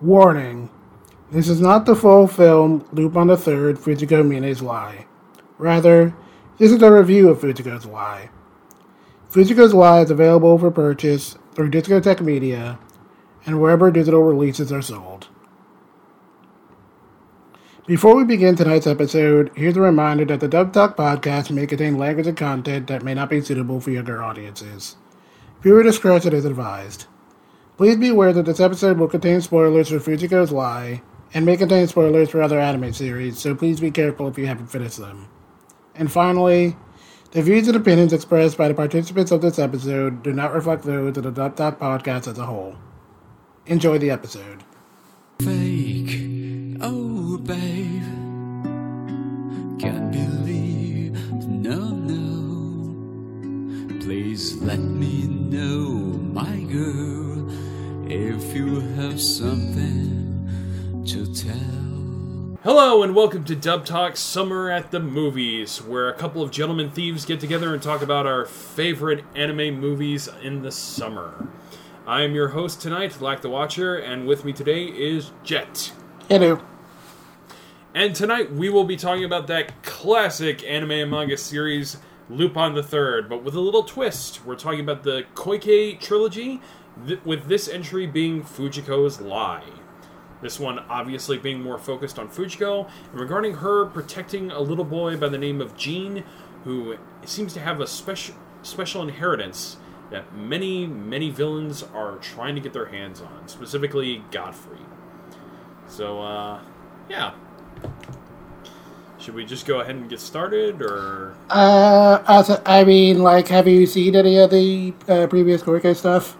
Warning. This is not the full film Lupin the 3rd, Fujiko Mine's Lie. Rather, this is a review of Fujiko's Lie. Fujiko's Lie is available for purchase through Discotech Media and wherever digital releases are sold. Before we begin tonight's episode, here's a reminder that the Dub Talk podcast may contain language and content that may not be suitable for younger audiences. Viewer discretion is advised. Please be aware that this episode will contain spoilers for Fujiko's Lie, and may contain spoilers for other anime series, so please be careful if you haven't finished them. And finally, the views and opinions expressed by the participants of this episode do not reflect those of the Dub Talk podcast as a whole. Enjoy the episode. Fake. Oh, babe, can't believe, no, please let me know, my girl, if you have something to tell. Hello and welcome to Dub Talk Summer at the Movies, where a couple of gentlemen thieves get together and talk about our favorite anime movies in the summer. I am your host tonight, Lack the Watcher, and with me today is Jet. Hello. And tonight we will be talking about that classic anime and manga series, Lupin the 3rd, but with a little twist. We're talking about the Koike Trilogy, with this entry being Fujiko's Lie. This one obviously being more focused on Fujiko, and regarding her protecting a little boy by the name of Jean, who seems to have a special inheritance that many, many villains are trying to get their hands on, specifically Godfrey. So, yeah. Should we just go ahead and get started, or...? Have you seen any of the previous Koike stuff?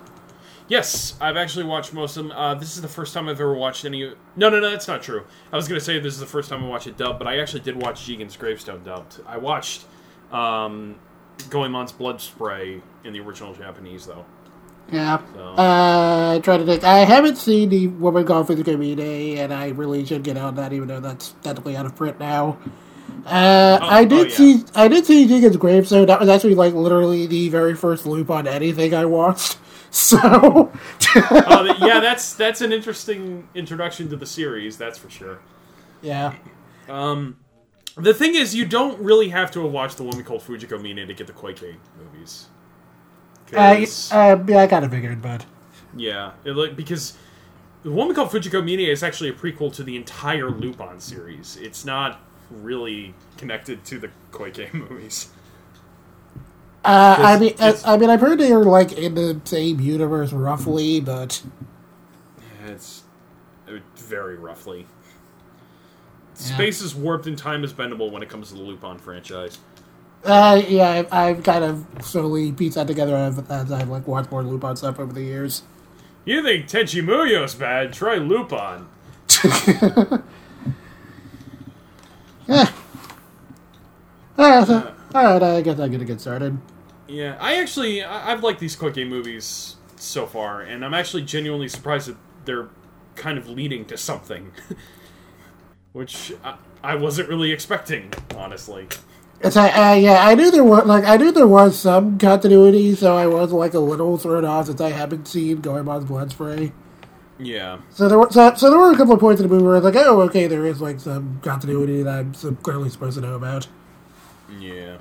Yes, I've actually watched most of them. This is the first time I've ever watched any... No, that's not true. I was going to say this is the first time I watched it dubbed, but I actually did watch Jigen's Gravestone dubbed. I watched Goemon's Blood Spray in the original Japanese, though. Yeah. So. Trying to think. I haven't seen The Woman Called Fujiko Mine, and I really should get on that, even though that's technically out of print now. I did see Jigen's Gravestone. That was actually literally the very first loop on anything I watched. So, that's an interesting introduction to the series. That's for sure. Yeah. The thing is, you don't really have to have watched The Woman Called Fujiko Mine to get the Koike movies. I kind of figured, but... Yeah, because The Woman Called Fujiko Mine is actually a prequel to the entire Lupin series. It's not really connected to the Koike movies. I've heard they're, in the same universe roughly, but... It's very roughly. Yeah. Space is warped and time is bendable when it comes to the Lupin franchise. I've kind of slowly pieced that together as I've watched more Lupin stuff over the years. You think Tenchi Muyo's bad? Try Lupin. Yeah. Alright, I guess I'm gonna get started. Yeah, I've liked these Koike movies so far, and I'm actually genuinely surprised that they're kind of leading to something. Which I wasn't really expecting, honestly. I knew there was some continuity, so I was a little thrown off since I haven't seen Goemon's Blood Spray. Yeah. So there were a couple of points in the movie where I was oh, okay, there is some continuity that I'm clearly supposed to know about. Yeah.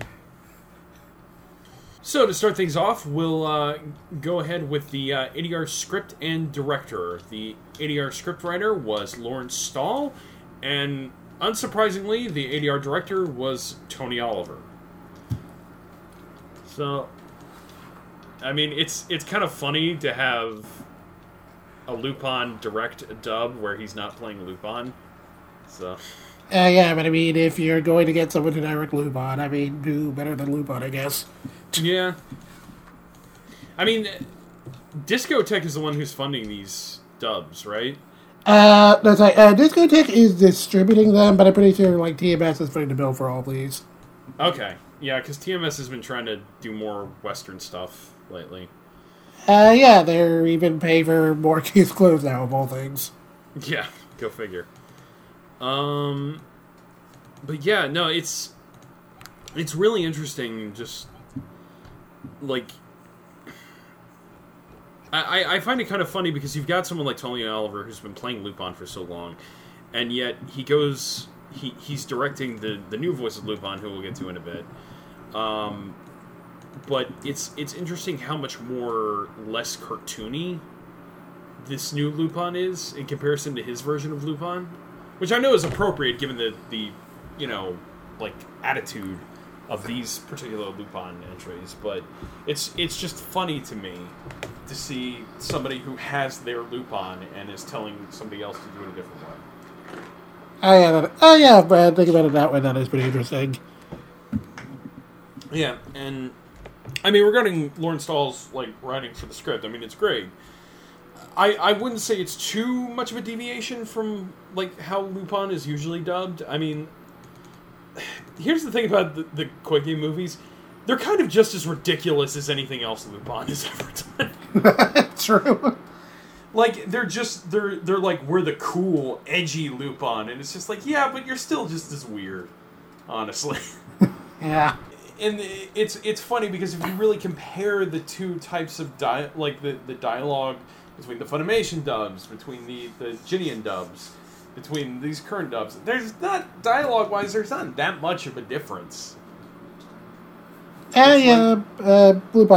So to start things off, we'll go ahead with the ADR script and director. The ADR script writer was Lawrence Stahl, and unsurprisingly, the ADR director was Tony Oliver. So, I mean, it's kind of funny to have a Lupin direct a dub where he's not playing Lupin. So, yeah, but I mean, if you're going to get someone to direct Lupin, I mean, do better than Lupin, I guess. Yeah. I mean, Discotech is the one who's funding these dubs, right? Discotech is distributing them, but I'm pretty sure, TMS is putting the bill for all these. Okay. Yeah, because TMS has been trying to do more Western stuff lately. Yeah, they're even paying for more Keith's clothes now, of all things. Yeah, go figure. But yeah, no, it's really interesting, just, I find it kind of funny because you've got someone like Tony Oliver who's been playing Lupin for so long, and yet he goes... He's directing the new voice of Lupin, who we'll get to in a bit. But it's interesting how much more less cartoony this new Lupin is in comparison to his version of Lupin, which I know is appropriate given the you know, like, attitude of these particular Lupin entries. But it's just funny to me to see somebody who has their Lupin and is telling somebody else to do it a different way. Oh yeah, Brad, think about it that way. That is pretty interesting. Yeah, and I mean, regarding Lauren Stahl's like writing for the script, I mean, it's great. I wouldn't say it's too much of a deviation from like how Lupin is usually dubbed. I mean, here's the thing about the Koike movies. They're kind of just as ridiculous as anything else Lupin has ever done. True. Like, they're like, we're the cool, edgy Lupin, and it's just like, yeah, but you're still just as weird, honestly. Yeah. And it's funny, because if you really compare the two types of, the dialogue between the Funimation dubs, between the Jinian dubs, between these current dubs, there's not, dialogue-wise, there's not that much of a difference. Lupin's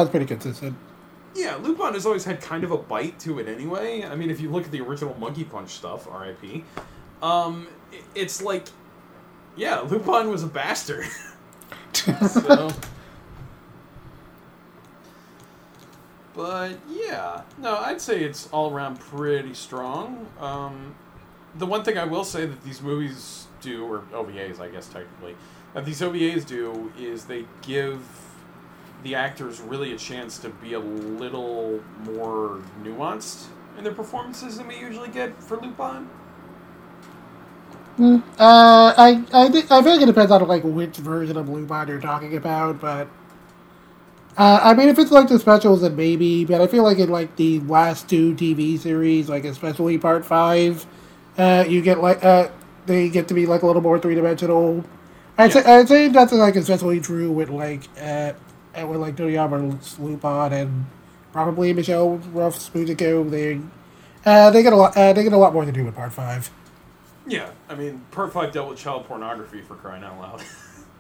pretty consistent. Yeah, Lupin has always had kind of a bite to it anyway. I mean, if you look at the original Monkey Punch stuff, R.I.P., it's like, yeah, Lupin was a bastard. So. But, yeah. No, I'd say it's all around pretty strong. The one thing I will say that these movies do, or OVAs, I guess, technically, that these OVAs do is they give the actors really a chance to be a little more nuanced in their performances than we usually get for Lupin. I feel like it depends on like which version of Lupin you're talking about, but I mean, if it's like the specials, then maybe. But I feel like in like the last two TV series, like especially Part 5, you get like they get to be like a little more three-dimensional. I'd say that's like especially true with like. And with, like, Tony Oliver's Lupin and probably Michelle Ruff's Fujiko, they get a lot more to do with Part 5. Yeah, I mean, Part 5 dealt with child pornography, for crying out loud.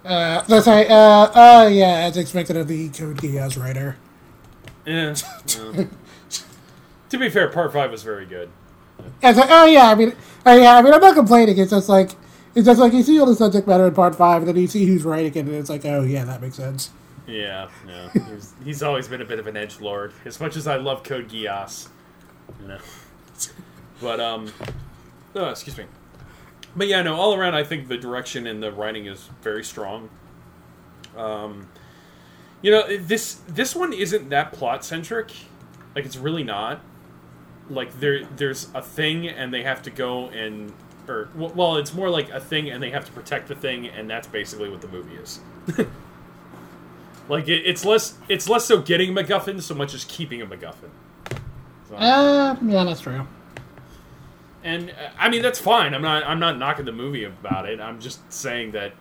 Yeah, as expected of the Code Geass writer. Yeah. To be fair, Part 5 was very good. Yeah, so, I mean, I'm not complaining, it's just like, you see all the subject matter in Part 5, and then you see who's writing it, and it's like, oh, yeah, that makes sense. Yeah, no. He's always been a bit of an edgelord. As much as I love Code Geass, you know. But excuse me. But yeah, no. All around, I think the direction and the writing is very strong. You know, this one isn't that plot centric. Like, it's really not. Like there's a thing, and they have to go and it's more like a thing, and they have to protect the thing, and that's basically what the movie is. Like, it's less so getting a MacGuffin, so much as keeping a MacGuffin. So, yeah, that's true. And, I mean, that's fine. I'm not knocking the movie about it. I'm just saying that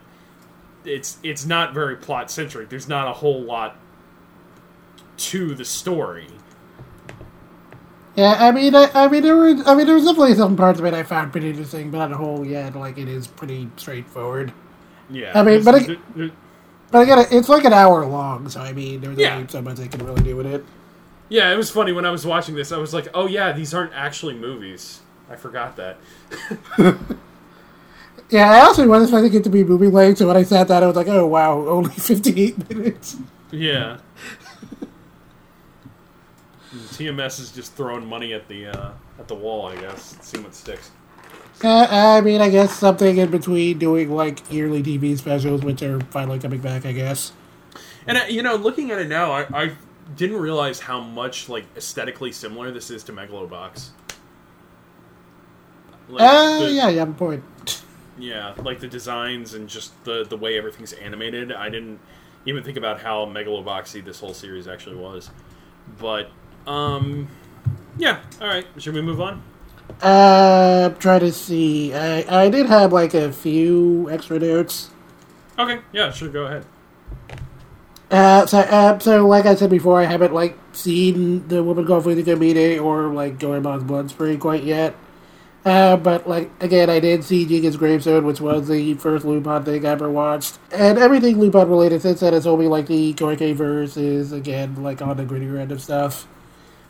it's not very plot-centric. There's not a whole lot to the story. Yeah, I mean, there was definitely some parts of it I found pretty interesting, but on the whole, yeah, like, it is pretty straightforward. Yeah. I mean, But again, it's like an hour long, so I mean, there's only so much they can really do with it. Yeah, it was funny when I was watching this. I was like, "Oh yeah, these aren't actually movies." I forgot that. Yeah, I also wasn't expecting it to be movie length, so when I sat down, I was like, "Oh wow, only 58 minutes." Yeah. TMS is just throwing money at the wall, I guess, see what sticks. I mean, I guess something in between doing, like, yearly TV specials, which are finally coming back, I guess. And, you know, looking at it now, I didn't realize how much, like, aesthetically similar this is to Megalobox. Like, yeah, I'm bored. Yeah, like, the designs and just the way everything's animated. I didn't even think about how Megaloboxy this whole series actually was. But, yeah, alright, should we move on? Try to see. I did have like a few extra notes. Okay, yeah, sure, go ahead. So like I said before, I haven't like seen The Woman Called Fujiko Mine or, like, Goemon's Blood Spray quite yet. But, like, again, I did see Jigen's Gravestone, which was the first Lupin thing I ever watched. And everything Lupin-related since then is only, like, the Koike-verse is, again, like, on the grittier end of stuff.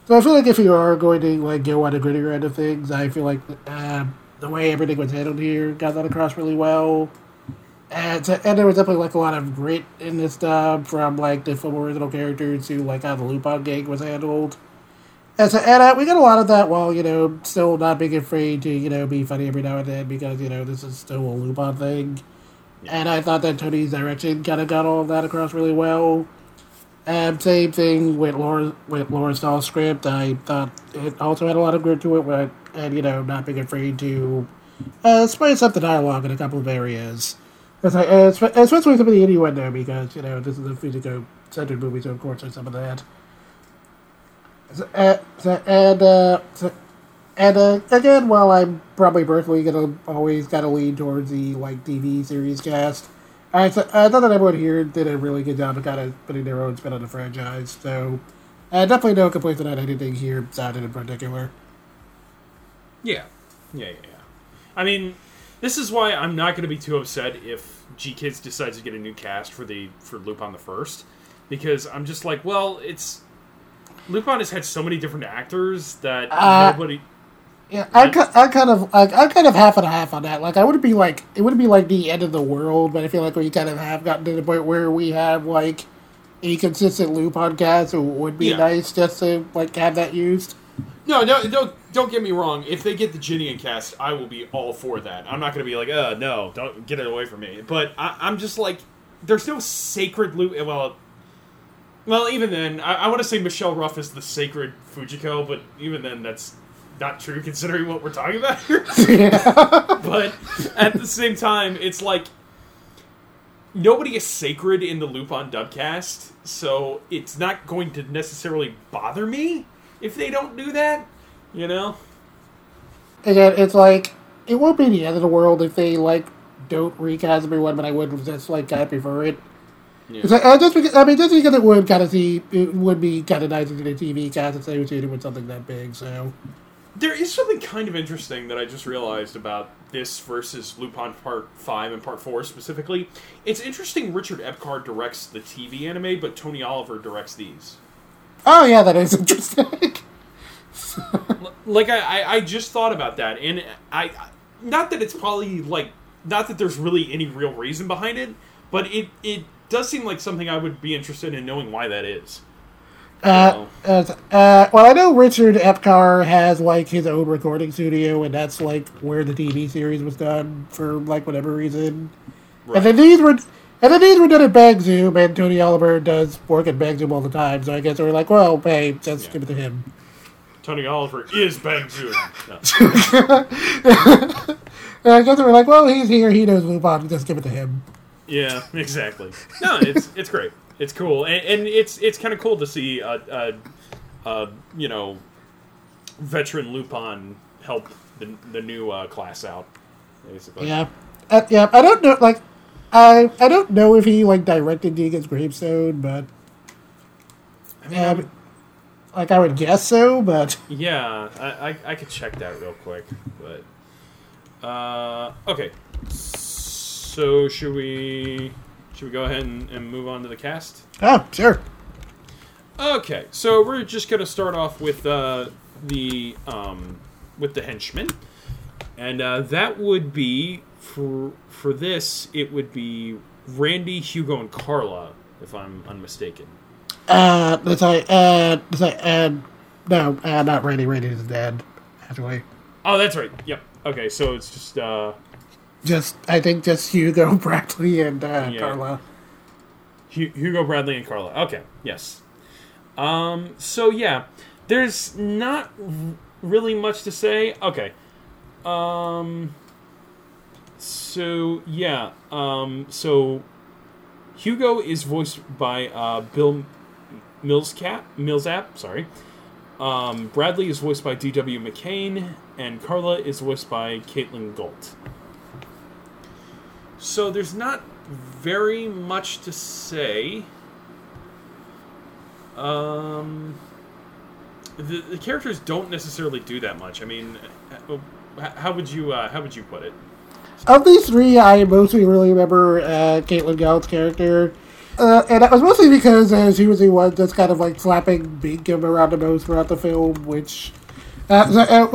So I feel like if you are going to, like, go on the grittier end of things, I feel like the way everything was handled here got that across really well. And there was definitely, like, a lot of grit in this dub from, like, the full original character to, like, how the Lupin gang was handled. And we got a lot of that while, you know, still not being afraid to, you know, be funny every now and then because, you know, this is still a Lupin thing. Yeah. And I thought that Tony's direction kind of got all of that across really well. Same thing with Laura Stahl's script. I thought it also had a lot of grit to it, and, you know, not being afraid to spice up the dialogue in a couple of areas. Especially some of the innuendo because, you know, this is a Fujiko-centered movie, so of course there's some of that. Again, while I'm probably personally gonna always kind of lean towards the, like, TV series cast, I thought that everyone here did a really good job of kind of putting their own spin on the franchise, so definitely no complaints about anything here sounded in particular. Yeah. I mean, this is why I'm not going to be too upset if G-Kids decides to get a new cast for Lupin the 1st, because I'm just like, well, it's... Lupin has had so many different actors that nobody. Yeah, I'm kind of half and half on that. Like, it wouldn't be like the end of the world, but I feel like we kind of have gotten to the point where we have like a consistent Lupin cast. So it would be nice just to like have that used. No, don't get me wrong. If they get the Jigen cast, I will be all for that. I'm not going to be like, no, don't get it away from me. But I'm just like, there's no sacred Lupin. Well, even then, I want to say Michelle Ruff is the sacred Fujiko, but even then, that's not true considering what we're talking about here. But at the same time, it's like, nobody is sacred in the Lupin dubcast, so it's not going to necessarily bother me if they don't do that, you know? Again, it's like, it won't be the end of the world if they, like, don't recast everyone, but I would just, like, kind of prefer it. Yeah. So, just because it would be kind of nice to do the TV cast if they were shooting with something that big, so... There is something kind of interesting that I just realized about this versus Lupin Part 5 and Part 4 specifically. It's interesting Richard Epcar directs the TV anime, but Tony Oliver directs these. Oh yeah, that is interesting. Like, I just thought about that, and I... Not that it's probably, like... Not that there's really any real reason behind it, but it does seem like something I would be interested in knowing why that is. Well, I know Richard Epcar has, like, his own recording studio, and that's, like, where the TV series was done for, like, whatever reason. Right. And then these were done at Bangzoom, and Tony Oliver does work at Bangzoom all the time, so I guess we're like, well, hey, just give it to him. Tony Oliver is Bangzoom. No. And I guess we're like, well, he's here, he knows Lupin, just give it to him. Yeah, exactly. No, it's great. It's cool, and it's kind of cool to see you know, veteran Lupin help the new class out. Basically. Yeah. I don't know. Like, I don't know if he like directed Jigen's Gravestone, but I mean, I would guess so. But yeah, I could check that real quick. But okay. So should we go ahead and move on to the cast? Oh, sure. Okay, so we're just gonna start off with with the henchmen, and that would be for this. It would be Randy, Hugo, and Carla, if I'm unmistaken. Not Randy. Randy is dead, actually. Oh, that's right. Yep. Okay, so it's just. I think Hugo, Bradley, and Carla. Hugo, Bradley, and Carla. Okay, yes. So, yeah. There's not really much to say. Okay. So, yeah. So, Hugo is voiced by Bill Millsap, sorry. Bradley is voiced by D.W. McCain, and Carla is voiced by Caitlin Golt. So there's not very much to say. the characters don't necessarily do that much. I mean, how would you put it? Of these three, I mostly really remember Caitlin Golt's character. And that was mostly because she was the one that's kind of like slapping Bingham around the nose throughout the film, which we'll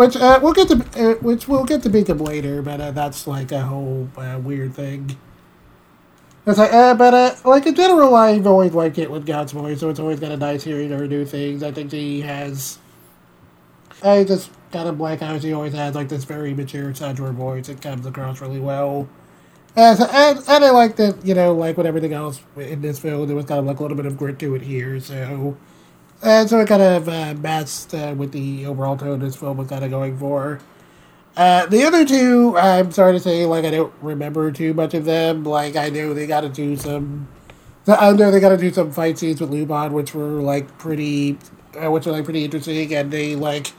get to Bingham later, but that's like a whole weird thing. It's like, but in general, I've always liked Caitlin Golt's voice, so it's always kind of nice hearing her do things. I think she has. I just kind of black out. She always has like this very mature side to her voice. It comes across really well. And I like that, you know, like with everything else in this film, there was kind of like a little bit of grit to it here, so... And so it kind of matched with the overall tone this film was kind of going for. The other two, I'm sorry to say, like, I don't remember too much of them. Like, I know they got to do some... I know they got to do some fight scenes with Lupin, which were pretty interesting, and they, like...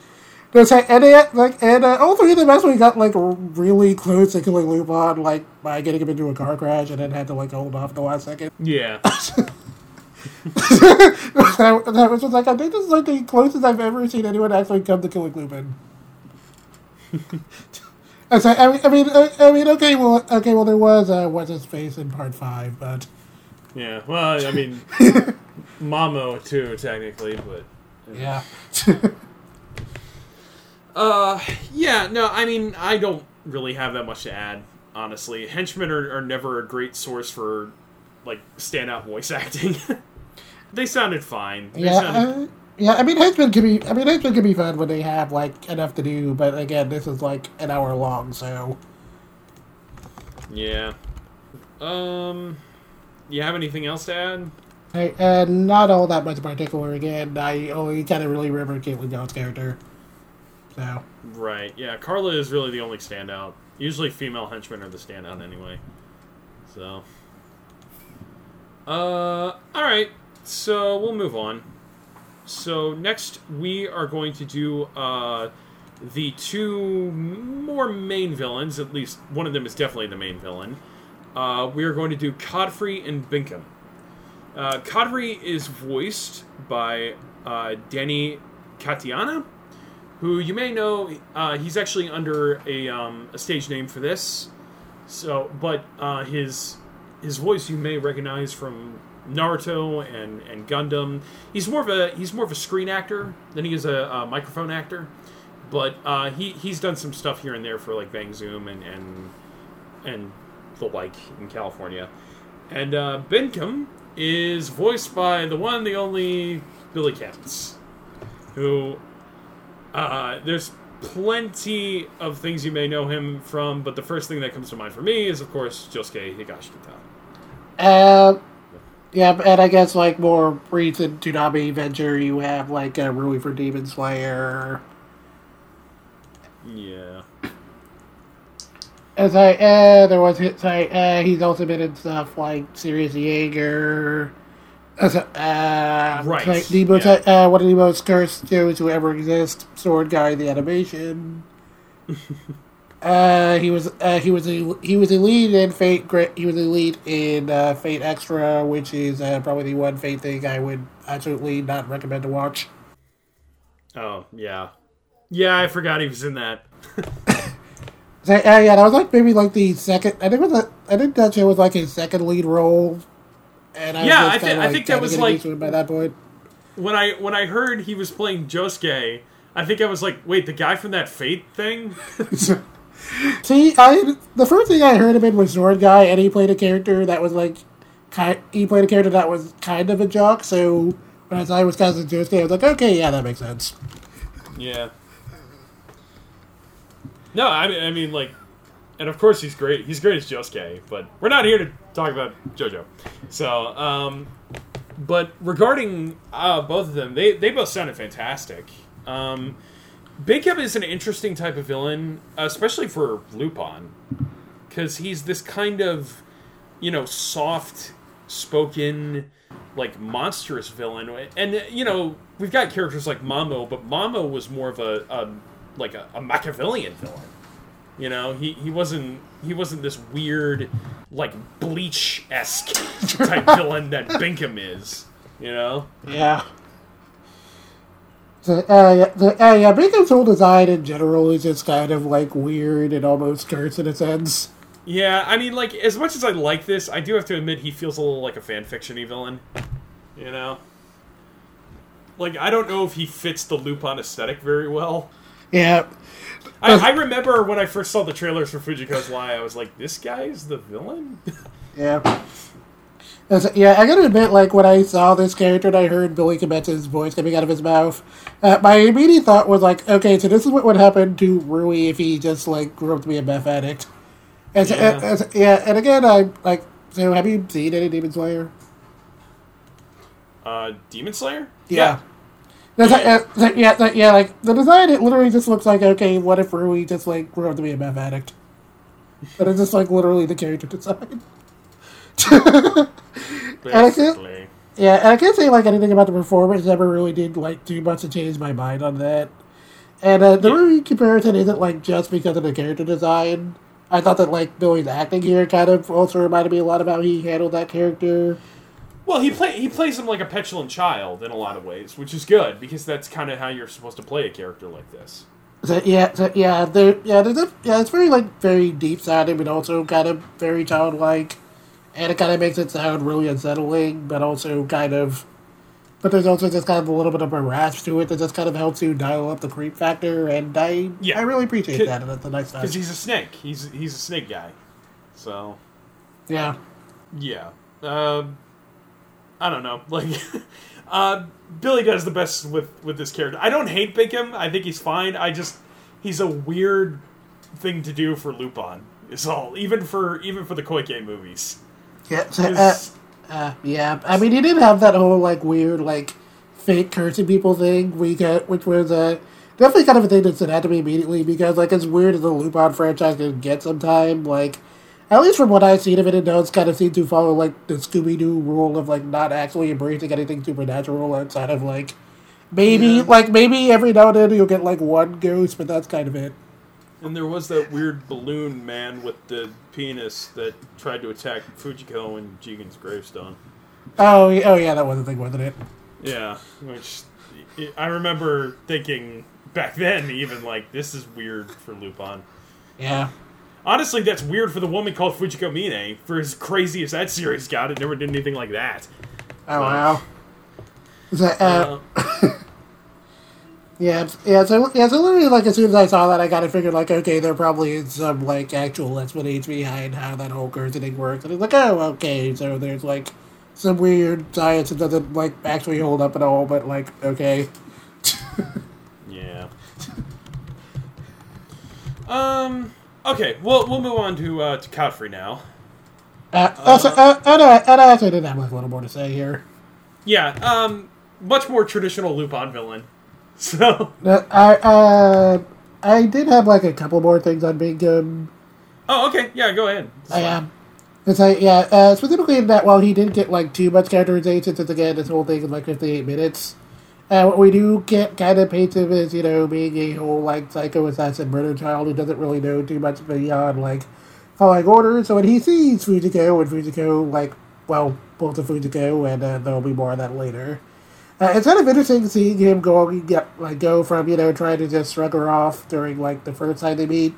And all three of them actually got, like, really close to killing Lupin, like, by getting him into a car crash and then had to, like, hold off the last second. Yeah. That was just like, I think this is, like, the closest I've ever seen anyone actually come to killing Lupin. I mean, there was, what's his face in part 5, but... Yeah, well, I mean, Mamo, too, technically, but... Yeah. Yeah, no, I mean, I don't really have that much to add, honestly. Henchmen are never a great source for, like, standout voice acting. They sounded fine. Henchmen can be fun when they have, like, enough to do, but again, this is, like, an hour long, so... Yeah. You have anything else to add? Not all that much in particular, again. I only kind of really remember Caitlin Jones' character. No. Right, yeah, Carla is really the only standout. Usually female henchmen are the standout anyway. So. Alright, so we'll move on. So next we are going to do the two more main villains, at least one of them is definitely the main villain. We are going to do Godfrey and Bingham. Godfrey is voiced by Danny Katiana, who you may know, he's actually under a stage name for this. So, but his voice you may recognize from Naruto and Gundam. He's more of a screen actor than he is a microphone actor. But he's done some stuff here and there for like Bang Zoom and the like in California. And Benkum is voiced by the one, the only Billy Kametz, who. There's plenty of things you may know him from, but the first thing that comes to mind for me is, of course, Josuke Higashikata. Yeah, and I guess, like, more recent Toonami venture, you have, like, Rui for Demon Slayer. Yeah. And he's also been in stuff like Serious Jaeger... right. One of the most cursed shows to ever exist, Sword Guy the Animation. He was the lead in Fate Extra, which is probably the one Fate thing I would absolutely not recommend to watch. Oh yeah, I forgot he was in that. Yeah, that was like maybe like the second. I think that show was like his second lead role. And I think that was like by that point. When I heard he was playing Josuke, I think I was like, wait, the guy from that Fate thing? See, the first thing I heard of him was Sword Guy, and he played a character that was like, kind of a jock. So when I saw he was kind of Josuke, I was like, okay, yeah, that makes sense. Yeah. No, I mean, like. And of course he's great. He's great as Josuke, but we're not here to talk about JoJo. So, but regarding both of them, they both sounded fantastic. Bingham is an interesting type of villain, especially for Lupin, because he's this kind of, you know, soft-spoken, like, monstrous villain. And, you know, we've got characters like Mamo, but Mamo was more of a Machiavellian villain. You know, he wasn't this weird, like, Bleach-esque type villain that Bingham is, you know? Yeah. The Rika's whole design in general is just kind of, like, weird and almost cursed in a sense. Yeah, I mean, like, as much as I like this, I do have to admit he feels a little like a fanfiction-y villain. You know? Like, I don't know if he fits the Lupin aesthetic very well. Yeah. I remember when I first saw the trailers for Fujiko's Lie, I was like, this guy is the villain? Yeah. Yeah, I gotta admit, like, when I saw this character and I heard Billy Kametz's voice coming out of his mouth, my immediate thought was, like, okay, so this is what would happen to Rui if he just, like, grew up to be a meth addict. And yeah. And again, I'm, like, so have you seen any Demon Slayer? Demon Slayer? Yeah. Like, the design, it literally just looks like, okay, what if Rui just, like, grew up to be a meth addict? But it's just, like, literally the character design. And I can't say like anything about the performance. Never really did like too much to change my mind on that. And the movie comparison isn't like just because of the character design. I thought that like Billy's acting here kind of also reminded me a lot of how he handled that character. Well, he plays him like a petulant child in a lot of ways, which is good because that's kind of how you're supposed to play a character like this. It's very like very deep sounding, but also kind of very childlike. And it kind of makes it sound really unsettling, but also kind of... But there's also just kind of a little bit of a rasp to it that just kind of helps you dial up the creep factor, and I really appreciate that, and that's a nice time. Because he's a snake. He's a snake guy. So... Yeah. Yeah. I don't know. Like, Billy does the best with this character. I don't hate Bickham. I think he's fine. He's a weird thing to do for Lupin, is all. Even for the Koike movies. Yeah, yeah. I mean, he did have that whole like weird like fake cursing people thing, which was definitely kind of a thing that stood out to me immediately because like as weird as the Lupin franchise can get sometimes, like at least from what I've seen of it, it does kind of seem to follow like the Scooby-Doo rule of like not actually embracing anything supernatural outside of like maybe every now and then you'll get like one ghost, but that's kind of it. And there was that weird balloon man with the penis that tried to attack Fujiko in Jigen's Gravestone. Oh yeah, that was a thing, wasn't it? Yeah, which I remember thinking back then, even like this is weird for Lupin. Yeah, honestly, that's weird for The Woman Called Fujiko Mine. For as crazy as that series got, it never did anything like that. Oh wow. So literally, like, as soon as I saw that, I kind of figured, like, okay, there probably is some, like, actual explanation behind how that whole cursing works. And it's like, oh, okay, so there's, like, some weird science that doesn't, like, actually hold up at all, but, like, okay. Yeah. Okay, we'll move on to Godfrey now. I actually did have, like, a little more to say here. Yeah, much more traditional Lupin villain. So I did have like a couple more things on Bingham. Oh, okay, yeah, go ahead. Specifically in that while he didn't get like too much characterization, since again this whole thing is like 58 minutes. What we do get kind of paints him as, you know, being a whole like psycho assassin murder child who doesn't really know too much beyond like following orders. So when he sees Fujiko and Fujiko like pulls a Fujiko, and there'll be more of that later. It's kind of interesting seeing him go from, you know, trying to just shrug her off during, like, the first time they meet,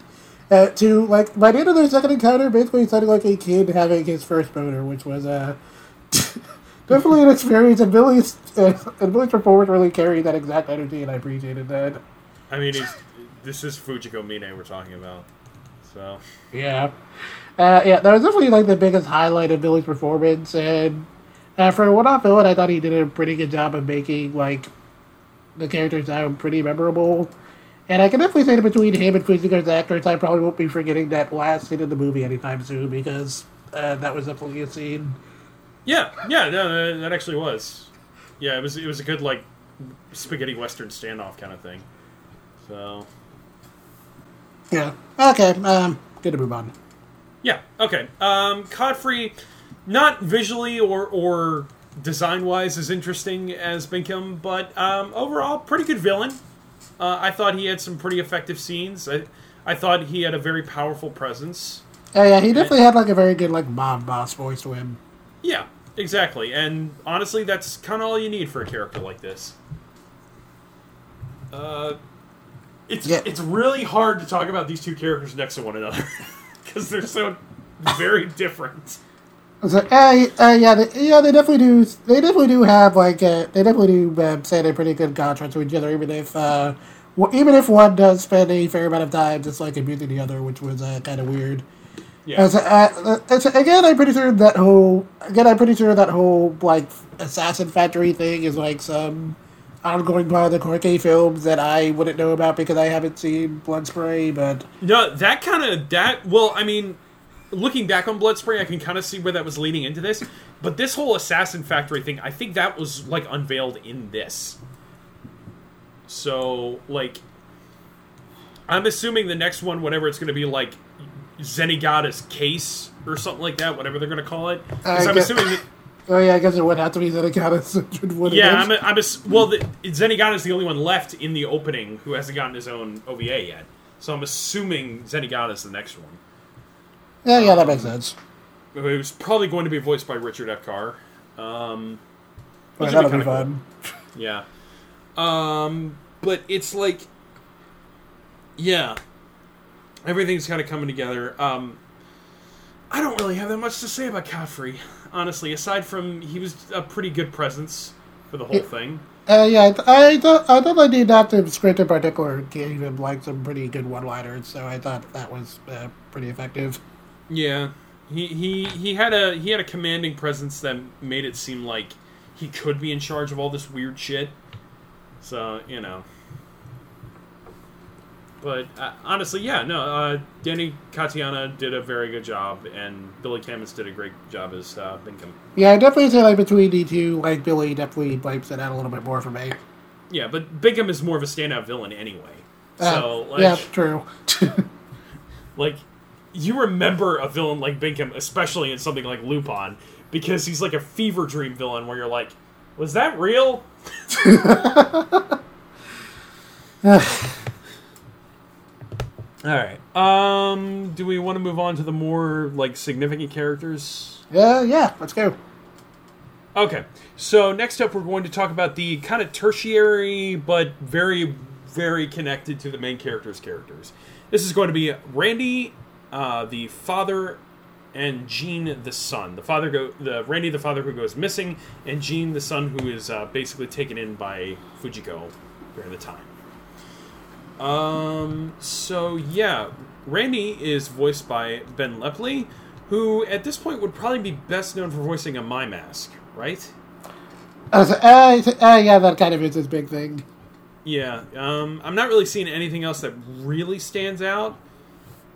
to, like, by the end of their second encounter, basically sounding like a kid having his first boner, which was definitely an experience, and Billy's performance really carried that exact energy, and I appreciated that. I mean, this is Fujiko Mine we're talking about, so... Yeah. That was definitely, like, the biggest highlight of Billy's performance, and... for what I feel, I thought he did a pretty good job of making, like, the characters sound pretty memorable. And I can definitely say that between him and Fujiko's actors, I probably won't be forgetting that last scene of the movie anytime soon, because that was definitely a scene. Yeah, that actually was. Yeah, it was a good, like, spaghetti western standoff kind of thing. So... Yeah, okay, good to move on. Yeah, okay. Godfrey... Not visually or design-wise as interesting as Bingham, but overall, pretty good villain. I thought he had some pretty effective scenes. I thought he had a very powerful presence. Oh, yeah, he definitely had, like, a very good, like, mob boss voice to him. Yeah, exactly. And honestly, that's kind of all you need for a character like this. It's really hard to talk about these two characters next to one another because they're so very different. It's like, they definitely do set a pretty good contrast to each other, even if one does spend a fair amount of time just like abusing the other, which was kind of weird. Yeah. I'm pretty sure that whole like assassin factory thing is like some ongoing part of the Koike films that I wouldn't know about because I haven't seen Blood Spray, but no, looking back on Blood Spray, I can kind of see where that was leading into this, but this whole assassin factory thing, I think that was like unveiled in this. So, like, I'm assuming the next one, whatever it's going to be, like Zenigata's case or something like that, whatever they're going to call it. I guess it would have to be Zenigata's. Zenigata's the only one left in the opening who hasn't gotten his own OVA yet, so I'm assuming Zenigata's the next one. Yeah, that makes sense. It was probably going to be voiced by Richard F. Carr. That'll be fun. Cool. Yeah. But it's like... Yeah. Everything's kind of coming together. I don't really have that much to say about Caffrey, honestly. Aside from he was a pretty good presence for the whole thing. I thought I did not the script in particular gave him like some pretty good one-liners, so I thought that was pretty effective. Yeah, he had a commanding presence that made it seem like he could be in charge of all this weird shit. So, you know. But, honestly, yeah, no, Danny Katiana did a very good job, and Billy Kametz did a great job as Binkham. Yeah, I definitely say, like, between the two, like, Billy definitely wipes it out a little bit more for me. Yeah, but Binkham is more of a standout villain anyway. Yeah, true. Like... You remember a villain like Binkham, especially in something like Lupin, because he's like a fever dream villain where you're like, was that real? Alright. Do we want to move on to the more like significant characters? Yeah, let's go. Okay. So next up we're going to talk about the kind of tertiary but very, very connected to the main character's characters. This is going to be Randy... the father and Gene the son. Randy the father who goes missing, and Gene the son who is basically taken in by Fujiko during the time. Randy is voiced by Ben Lepley, who at this point would probably be best known for voicing a Mime Mask, right? Yeah, that kind of is his big thing. Yeah, I'm not really seeing anything else that really stands out.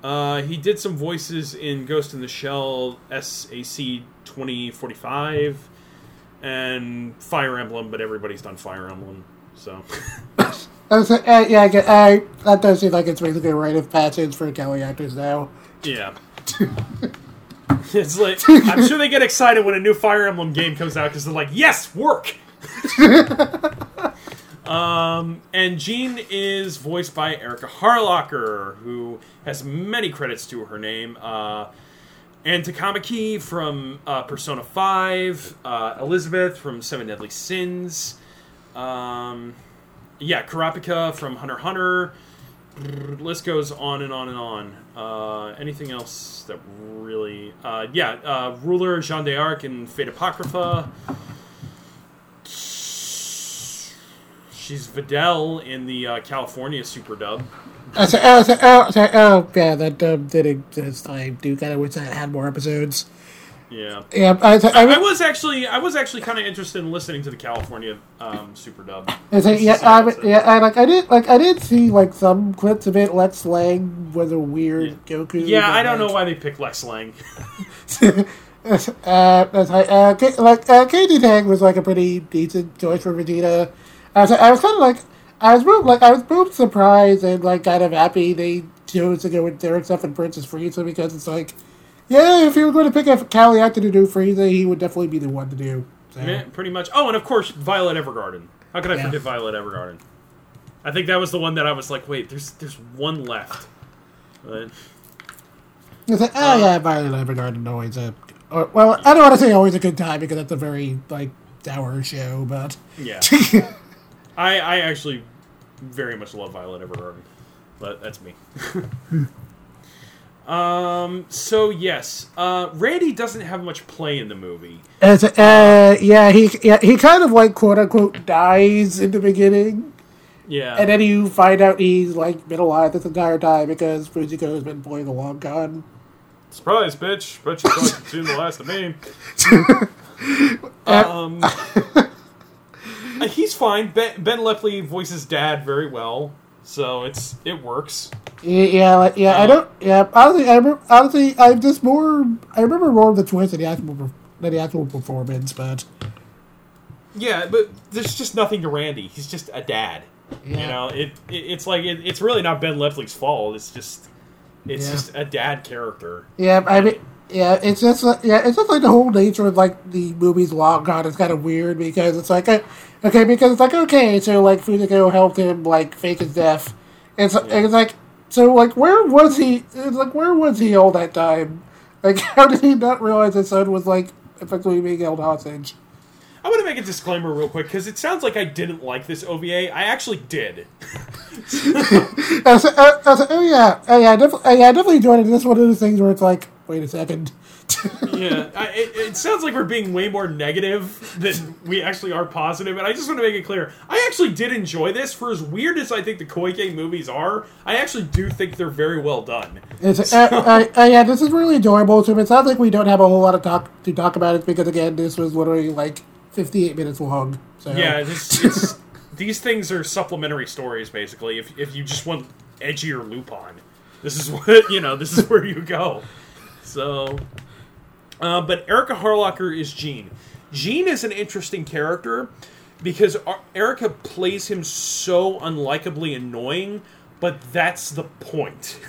He did some voices in Ghost in the Shell, SAC 2045, and Fire Emblem, but everybody's done Fire Emblem, so. That does seem like it's basically a rite of passage for Kelly actors now. Yeah. It's like, I'm sure they get excited when a new Fire Emblem game comes out, because they're like, yes, work! And Jean is voiced by Erica Harlacher, who has many credits to her name. And Takamaki from Persona 5, Elizabeth from Seven Deadly Sins, Kurapika from Hunter x Hunter. List goes on and on and on. Anything else that really... Ruler, Jeanne d'Arc, and Fate Apocrypha. She's Videl in the California Super Dub. That dub did exist. I do kind of wish that had more episodes. Yeah. I was actually kind of interested in listening to the California Super Dub. I did see like some clips of it. Lex Lang was a weird Goku. Yeah, I don't know why they picked Lex Lang. Katie Tang was like a pretty decent choice for Vegeta. I was both surprised and like kind of happy they chose to go with Derek Stuff and Princess Frieza, because it's like, yeah, if you were going to pick a Cali actor to do Frieza, he would definitely be the one to do. So. Yeah, pretty much. Oh, and of course, Violet Evergarden. How could I forget Violet Evergarden? I think that was the one that I was like, wait, there's one left. But, it's like, Violet Evergarden always I don't want to say always a good time because that's a very like sour show, but yeah. I actually very much love Violet Evergarden, but that's me. So yes, Randy doesn't have much play in the movie. He kind of like quote unquote dies in the beginning. Yeah. And then you find out he's like been alive this entire time because Fujiko has been playing the long con. Surprise, bitch! Bet you're going to consume the last of me. He's fine. Ben Lepley voices Dad very well, so it works. Yeah. I remember more of the twist than the actual performance, but yeah, but there's just nothing to Randy. He's just a dad. Yeah. You know, it's really not Ben Lepley's fault. It's just a dad character. Yeah, I mean, yeah, it's just like the whole nature of like the movie's long gone is kind of weird because it's like Fujiko helped him like fake his death, and where was he? It's like, where was he all that time? Like, how did he not realize his son was like effectively being held hostage? I want to make a disclaimer real quick, because it sounds like I didn't like this OVA. I actually did. I definitely enjoyed it. That's one of those things where it's like, wait a second. Yeah, it sounds like we're being way more negative than we actually are positive, and I just want to make it clear. I actually did enjoy this. For as weird as I think the Koike movies are, I actually do think they're very well done. This is really enjoyable, too. It sounds like we don't have a whole lot of talk about it, because, again, this was literally, 58 minutes long. So. Yeah, these things are supplementary stories, basically. If you just want edgier Lupin, this is where you go. So, but Erica Harlacher is Jean. Jean is an interesting character because Erica plays him so unlikably annoying, but that's the point.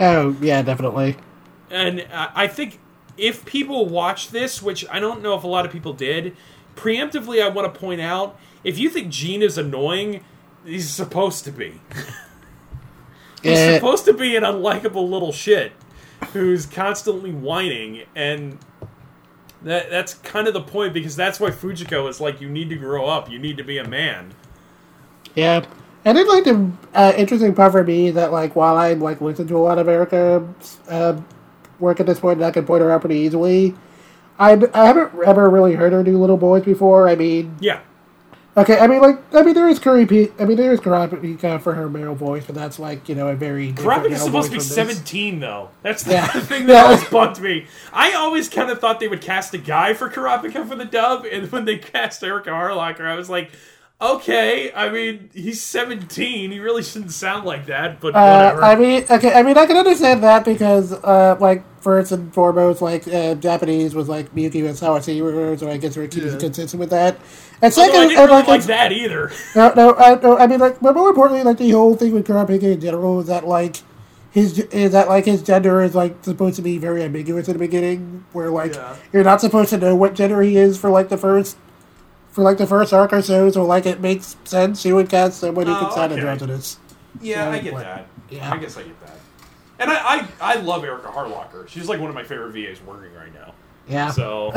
Oh, yeah, definitely. And I think if people watch this, which I don't know if a lot of people did, preemptively I want to point out, if you think Jean is annoying, he's supposed to be. He's supposed to be an unlikable little shit who's constantly whining, and that's kind of the point, because that's why Fujiko is like, you need to grow up, you need to be a man. Yeah. And then, the interesting part for me that, while I, listen to a lot of Erica's work at this point, and I can point her out pretty easily, I haven't ever really heard her do Little Boys before. I mean... Yeah. Okay, there is Kurapika for her male voice, but that's a very... Kurapika's supposed to be 17, though. That's the thing that always bugged me. I always kind of thought they would cast a guy for Kurapika for the dub, and when they cast Erica Harlacher, I was like, okay, he's 17, he really shouldn't sound like that, but whatever. I can understand that because, first and foremost, Japanese was Miyuki and Sawase, so I guess we're keeping consistent with that. And second, I didn't really like that either. But more importantly, the whole thing with Kurapika in general is that his gender is supposed to be very ambiguous in the beginning, where you're not supposed to know what gender he is for the first arc or so it makes sense. You would cast someone who could sign a draft to this. Yeah, so, I get that. Yeah, I guess I get that. And I love Erica Harlacher. She's one of my favorite VAs working right now. Yeah. So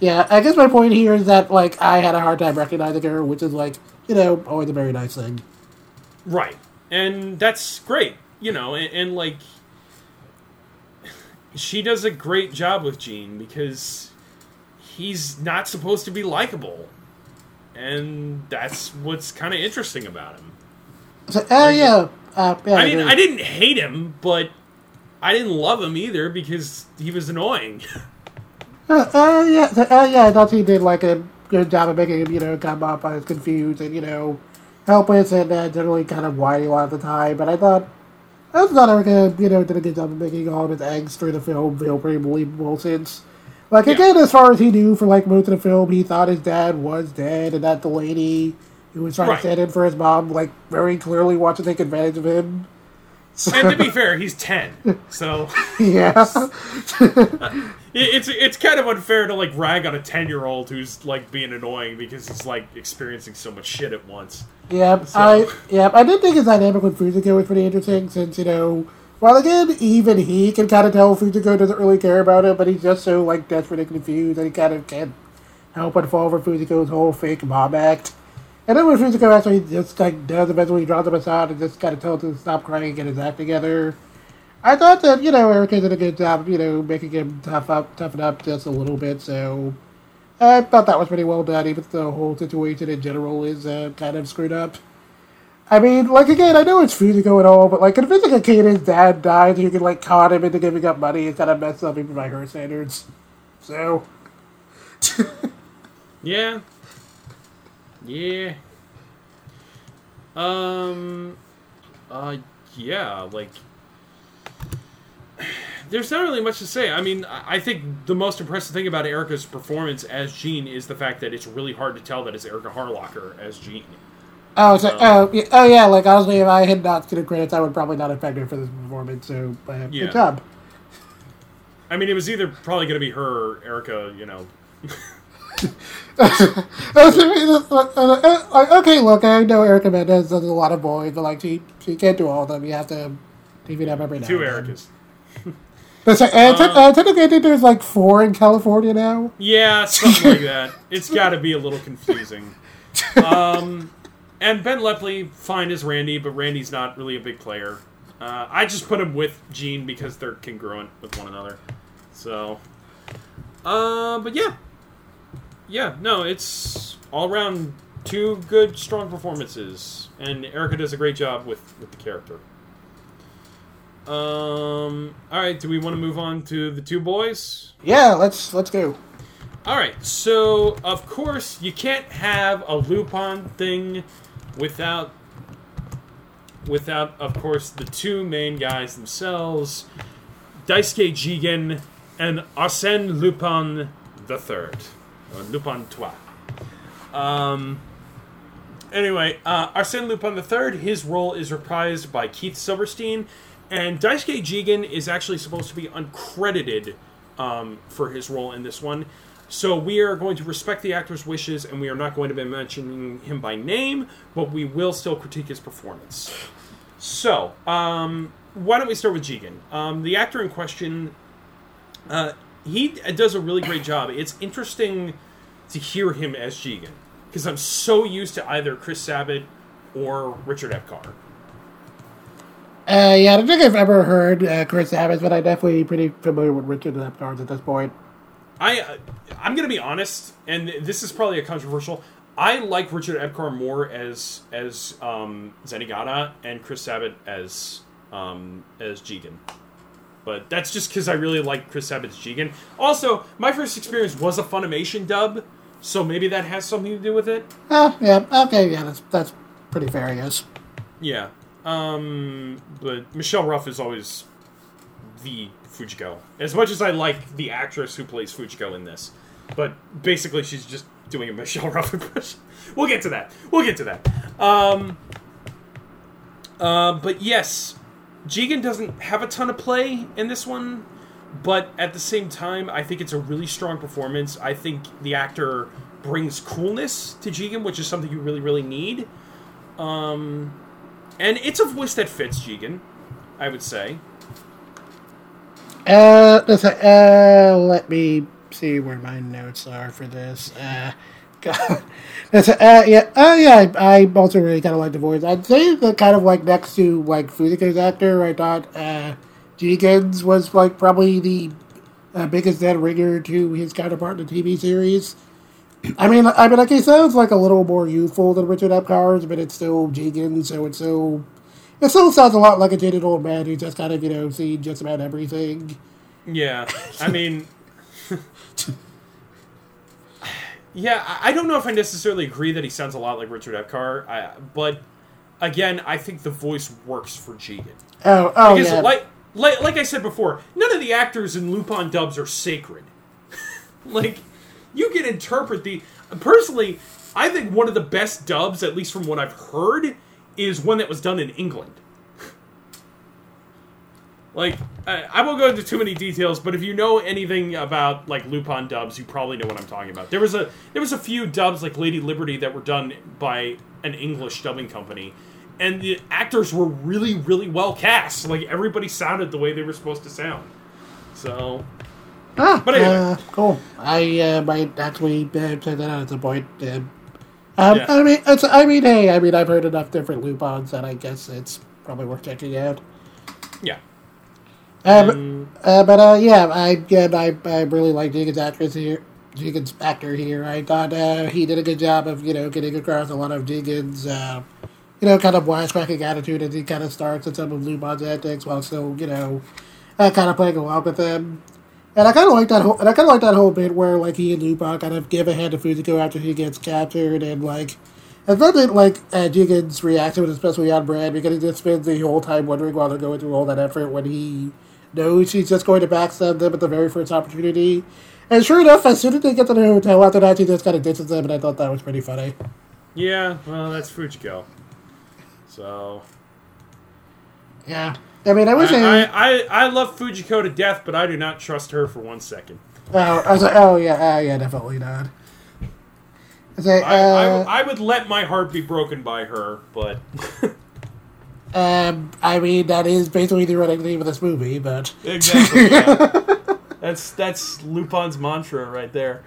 yeah, I guess my point here is that I had a hard time recognizing her, which is always a very nice thing. Right, and that's great. She does a great job with Jean because he's not supposed to be likable, and that's what's kind of interesting about him. So, I didn't hate him, but I didn't love him either because he was annoying. I thought he did a good job of making him, come up as confused and helpless and generally kind of whiny a lot of the time. But I thought Erica, did a good job of making all of his eggs through the film feel pretty believable. Since, again, as far as he knew for most of the film, he thought his dad was dead and that the lady who was trying to stand in for his mom very clearly wanted to take advantage of him. So. And to be fair, he's 10, so yeah, it's kind of unfair to rag on a 10-year-old who's being annoying because he's experiencing so much shit at once. Yeah, so. I did think his dynamic with Fujiko was pretty interesting since while again even he can kind of tell Fujiko doesn't really care about him, but he's just so desperate and confused that he kind of can't help but fall for Fujiko's whole fake mom act. And then when Fujiko actually just like does the best when he draws him aside and just kind of tells him to stop crying and get his act together, I thought that, you know, Erica did a good job, you know, making him toughen up just a little bit, so I thought that was pretty well done, even though the whole situation in general is kind of screwed up. I mean, like, again, I know it's Fujiko and all, but, like, convincing a kid his dad died so you can, like, con him into giving up money is kind of messed up even by her standards. So. Yeah. Yeah. Yeah, like, there's not really much to say. I mean, I think the most impressive thing about Erica's performance as Jean is the fact that it's really hard to tell that it's Erica Harlacher as Jean. Oh, so, yeah, like, honestly, if I had not seen credits, I would probably not have pegged her for this performance, so yeah. Good job. I mean, it was either probably going to be her or Erica, you know. Okay, look, I know Erica Mendez does a lot of boys, but, like, she can't do all of them. You have to take it up every night. Two Ericas. Technically, I think there's, like, 4 in California now. Yeah, something like that. It's got to be a little confusing. And Ben Lepley, fine as Randy, but Randy's not really a big player. I just put him with Gene because they're congruent with one another. So, but yeah, no, it's all around 2 good, strong performances, and Erica does a great job with the character. All right, do we want to move on to the 2 boys? Yeah, let's go. All right, so of course you can't have a Lupin thing without, of course, the 2 main guys themselves, Daisuke Jigen and Arsène Lupin the 3rd, or Lupin III. Anyway, Arsène Lupin the 3rd, his role is reprised by Keith Silverstein, and Daisuke Jigen is actually supposed to be uncredited for his role in this one. So we are going to respect the actor's wishes, and we are not going to be mentioning him by name, but we will still critique his performance. So, why don't we start with Jigen? The actor in question, he does a really great job. It's interesting to hear him as Jigen, because I'm so used to either Chris Sabat or Richard Epcar. Yeah, I don't think I've ever heard Chris Sabat, but I'm definitely pretty familiar with Richard Epcar at this point. I'm going to be honest, and this is probably a controversial. I like Richard Epcar more as Zenigata and Chris Sabat as Jigen. But that's just because I really like Chris Sabat's Jigen. Also, my first experience was a Funimation dub, so maybe that has something to do with it. Oh, yeah. Okay, yeah, that's pretty fair, I guess. Yeah. But Michelle Ruff is always the Fujiko. As much as I like the actress who plays Fujiko in this. But basically she's just doing a Michelle Ruff impression. We'll get to that. But yes, Jigen doesn't have a ton of play in this one. But at the same time, I think it's a really strong performance. I think the actor brings coolness to Jigen, which is something you really, really need. And it's a voice that fits Jigen, I would say. Let me see where my notes are for this. God. Yeah. Oh, yeah, I also really kind of like the voice. I'd say that kind of, like, next to, like, Fujiko's actor, I thought, Jigen's was, like, probably the biggest dead ringer to his counterpart in the TV series. I mean, like, he sounds, like, a little more youthful than Richard Epcar's, but it's still Jigen, so it's still... It still sounds a lot like a jaded old man who just kind of, you know, seen just about everything. Yeah, I mean... yeah, I don't know if I necessarily agree that he sounds a lot like Richard Epcar, but, again, I think the voice works for Jigen. Oh because yeah. Like I said before, none of the actors in Lupin dubs are sacred. Like, you can interpret the... Personally, I think one of the best dubs, at least from what I've heard... is one that was done in England. Like, I won't go into too many details, but if you know anything about, like, Lupin dubs, you probably know what I'm talking about. There was a few dubs, like Lady Liberty, that were done by an English dubbing company, and the actors were really, really well cast. Like, everybody sounded the way they were supposed to sound. So... But anyway. Cool. I might actually check that out at some point. Yeah. I mean, I've heard enough different Lupins that I guess it's probably worth checking out. Yeah. I really like Jigen's actress here. Jigen's actor here. I thought he did a good job of, you know, getting across a lot of Jigen's, you know, kind of wisecracking attitude as he kind of starts at some of Lupin's antics while still, you know, kind of playing along with them. And I kind of like that whole, bit where like he and Lupin kind of give a hand to Fujiko after he gets captured, and like, and then like Jigen's reaction was especially on brand because he just spends the whole time wondering why they're going through all that effort when he knows she's just going to backstab them at the very first opportunity. And sure enough, as soon as they get to the hotel after that, she just kind of ditches them, and I thought that was pretty funny. Yeah, well, that's Fujiko. So. Yeah. I mean, I love Fujiko to death, but I do not trust her for 1 second. Oh, yeah, definitely not. I would let my heart be broken by her, but... I mean, that is basically the running theme of this movie, but... Exactly, yeah. That's Lupin's mantra right there.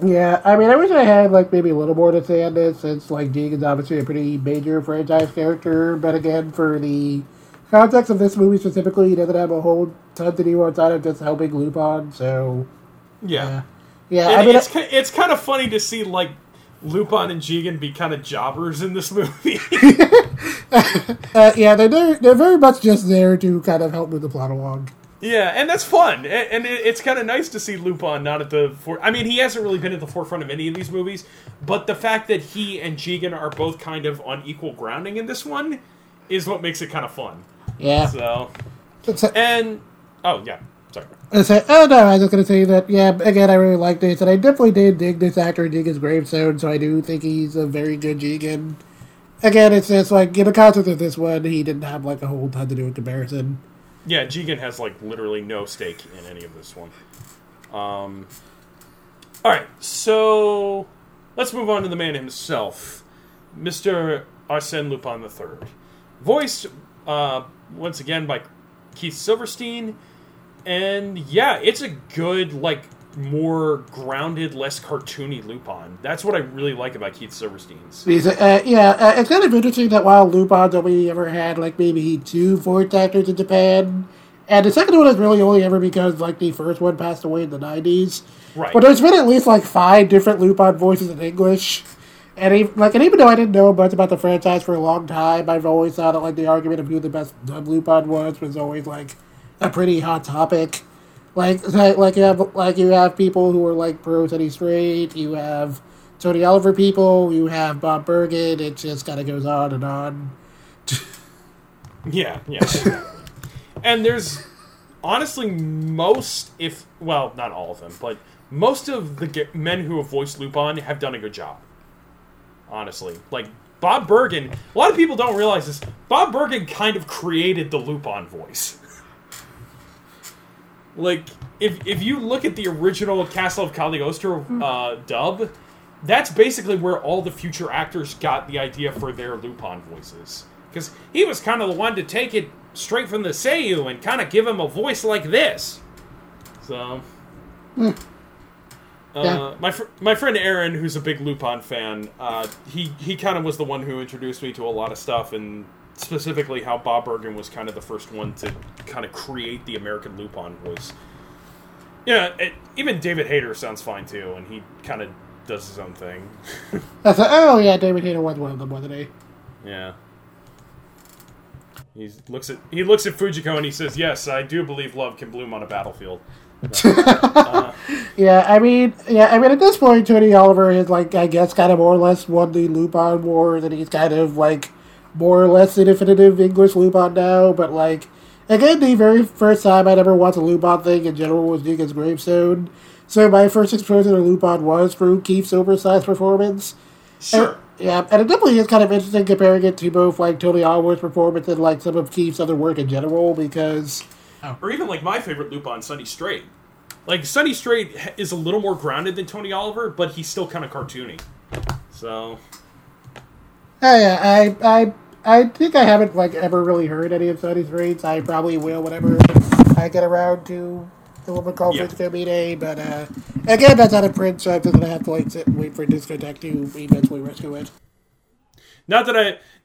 Yeah, I mean, I wish I had, like, maybe a little more to say on this, since, like, Jigen's obviously a pretty major franchise character, but again, for the context of this movie specifically, he doesn't have a whole ton to do outside of just helping Lupin, so... Yeah. Yeah, I mean... It's kind of funny to see, like, Lupin and Jigen be kind of jobbers in this movie. Yeah, they're very much just there to kind of help move the plot along. Yeah, and that's fun, and it's kind of nice to see Lupin not at the... I mean, he hasn't really been at the forefront of any of these movies, but the fact that he and Jigen are both kind of on equal grounding in this one is what makes it kind of fun. Yeah. So... Oh, yeah. Sorry. I was just going to say that, yeah, again, I really like this, and I definitely did dig this actor in Jigen's Gravestone, so I do think he's a very good Jigen. Again, it's just, like, in the context of this one, he didn't have, like, a whole ton to do in comparison. Yeah, Jigen has, like, literally no stake in any of this one. Alright, so let's move on to the man himself, Mr. Arsène Lupin III. Voiced, once again, by Keith Silverstein. And, yeah, it's a good, like, more grounded, less cartoony Lupin. That's what I really like about Keith Silverstein's. It's kind of interesting that while Lupin's only ever had, like, maybe 2 voice actors in Japan, and the second one is really only ever because, like, the first one passed away in the 90s. Right. But there's been at least, like, 5 different Lupin voices in English. And even though I didn't know much about the franchise for a long time, I've always thought that, like, the argument of who the best Lupin was always, like, a pretty hot topic. You have people who are like pro Teddy Strait, you have Tony Oliver people, you have Bob Bergen. It just kind of goes on and on. Yeah. And there's honestly not all of them, but most of the men who have voiced Lupin have done a good job. Honestly, like Bob Bergen, a lot of people don't realize this. Bob Bergen kind of created the Lupin voice. Like, if you look at the original Castle of Cagliostro dub, that's basically where all the future actors got the idea for their Lupin voices. Because he was kind of the one to take it straight from the Seiyu and kind of give him a voice like this. So... Yeah. My friend Aaron, who's a big Lupin fan, he kind of was the one who introduced me to a lot of stuff, and... specifically how Bob Bergen was kind of the first one to kind of create the American Lupin voice. Yeah, even David Hayter sounds fine, too, and he kind of does his own thing. David Hayter was one of them, wasn't he? Yeah. He looks at Fujiko and he says, yes, I do believe love can bloom on a battlefield. I mean, at this point, Tony Oliver is, like, I guess, kind of more or less won the Lupin Wars, and he's kind of, like, more or less definitive English Lupin now, but, like, again, the very first time I'd ever watched a Lupin thing in general was Jigen's Gravestone, so my first exposure to Lupin was through Keith Silverstein's performance. Sure. And it definitely is kind of interesting comparing it to both, like, Tony Oliver's performance and, like, some of Keith's other work in general, because... Or even, like, my favorite Lupin, Sunny Strait. Like, Sunny Strait is a little more grounded than Tony Oliver, but he's still kind of cartoony. So... I think I haven't, like, ever really heard any of Sunny Straits. I probably will whenever I get around to The Woman Called Fujiko Mine, but again, that's out of print, so I'm just gonna have to like sit and wait for Discotech to eventually rescue it. Not that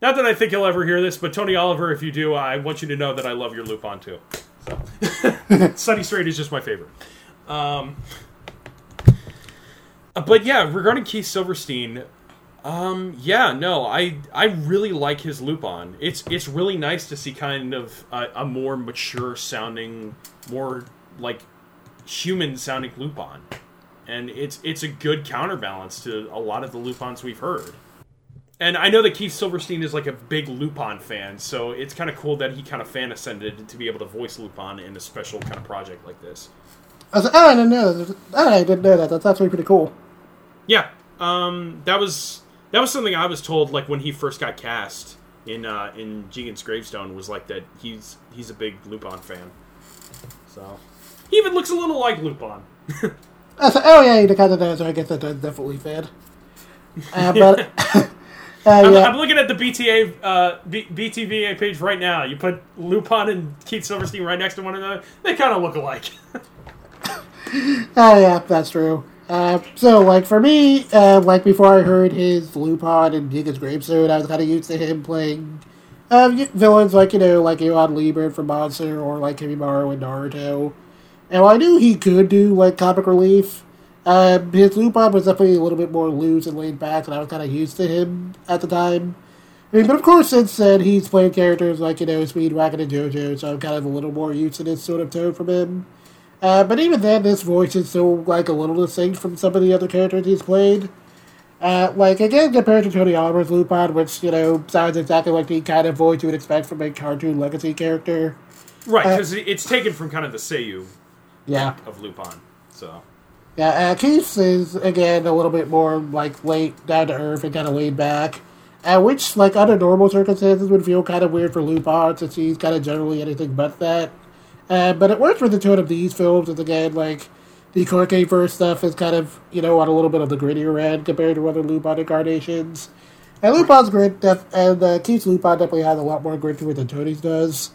I think you'll ever hear this, but Tony Oliver, if you do, I want you to know that I love your Lupin too. So. Sunny Straight is just my favorite. But yeah, regarding Keith Silverstein, I really like his Lupin. It's really nice to see kind of a more mature sounding, more like human sounding Lupin, and it's a good counterbalance to a lot of the Lupins we've heard. And I know that Keith Silverstein is like a big Lupin fan, so it's kind of cool that he kind of fan ascended to be able to voice Lupin in a special kind of project like this. I was like, oh, I didn't know that. That's actually pretty cool. Yeah, that was something I was told like when he first got cast in Jigen's Gravestone was like that he's a big Lupin fan. So he even looks a little like Lupin. I was like, oh yeah, he kind of does. So I guess that's definitely fair. But. I'm looking at the BTVA page right now. You put Lupin and Keith Silverstein right next to one another. They kind of look alike. Yeah, that's true. For me, before I heard his Lupin and Jigen's Gravestone, I was kind of used to him playing villains like Ewan Liebert from Monster or like Kimimaro in Naruto. And while I knew he could do like comic relief, his Lupin was definitely a little bit more loose and laid back, and I was kind of used to him at the time. I mean, but of course, since then, he's played characters like, Speed Wagon and Jojo, so I'm kind of a little more used to this sort of tone from him. But even then, this voice is still, a little distinct from some of the other characters he's played. Again, compared to Tony Oliver's Lupin, which, sounds exactly like the kind of voice you would expect from a Cartoon Legacy character. Right, because it's taken from kind of the Seiyu of Lupin, so... Yeah, Keith is, again, a little bit more, laid down to earth and kind of laid back, which, under normal circumstances would feel kind of weird for Lupin, since he's kind of generally anything but that. But it works with the tone of these films, and again, the Koike first stuff is kind of, on a little bit of the grittier end compared to other Lupin incarnations. And Lupin's grit, Keith's Lupin definitely has a lot more grit to it than Tony's does.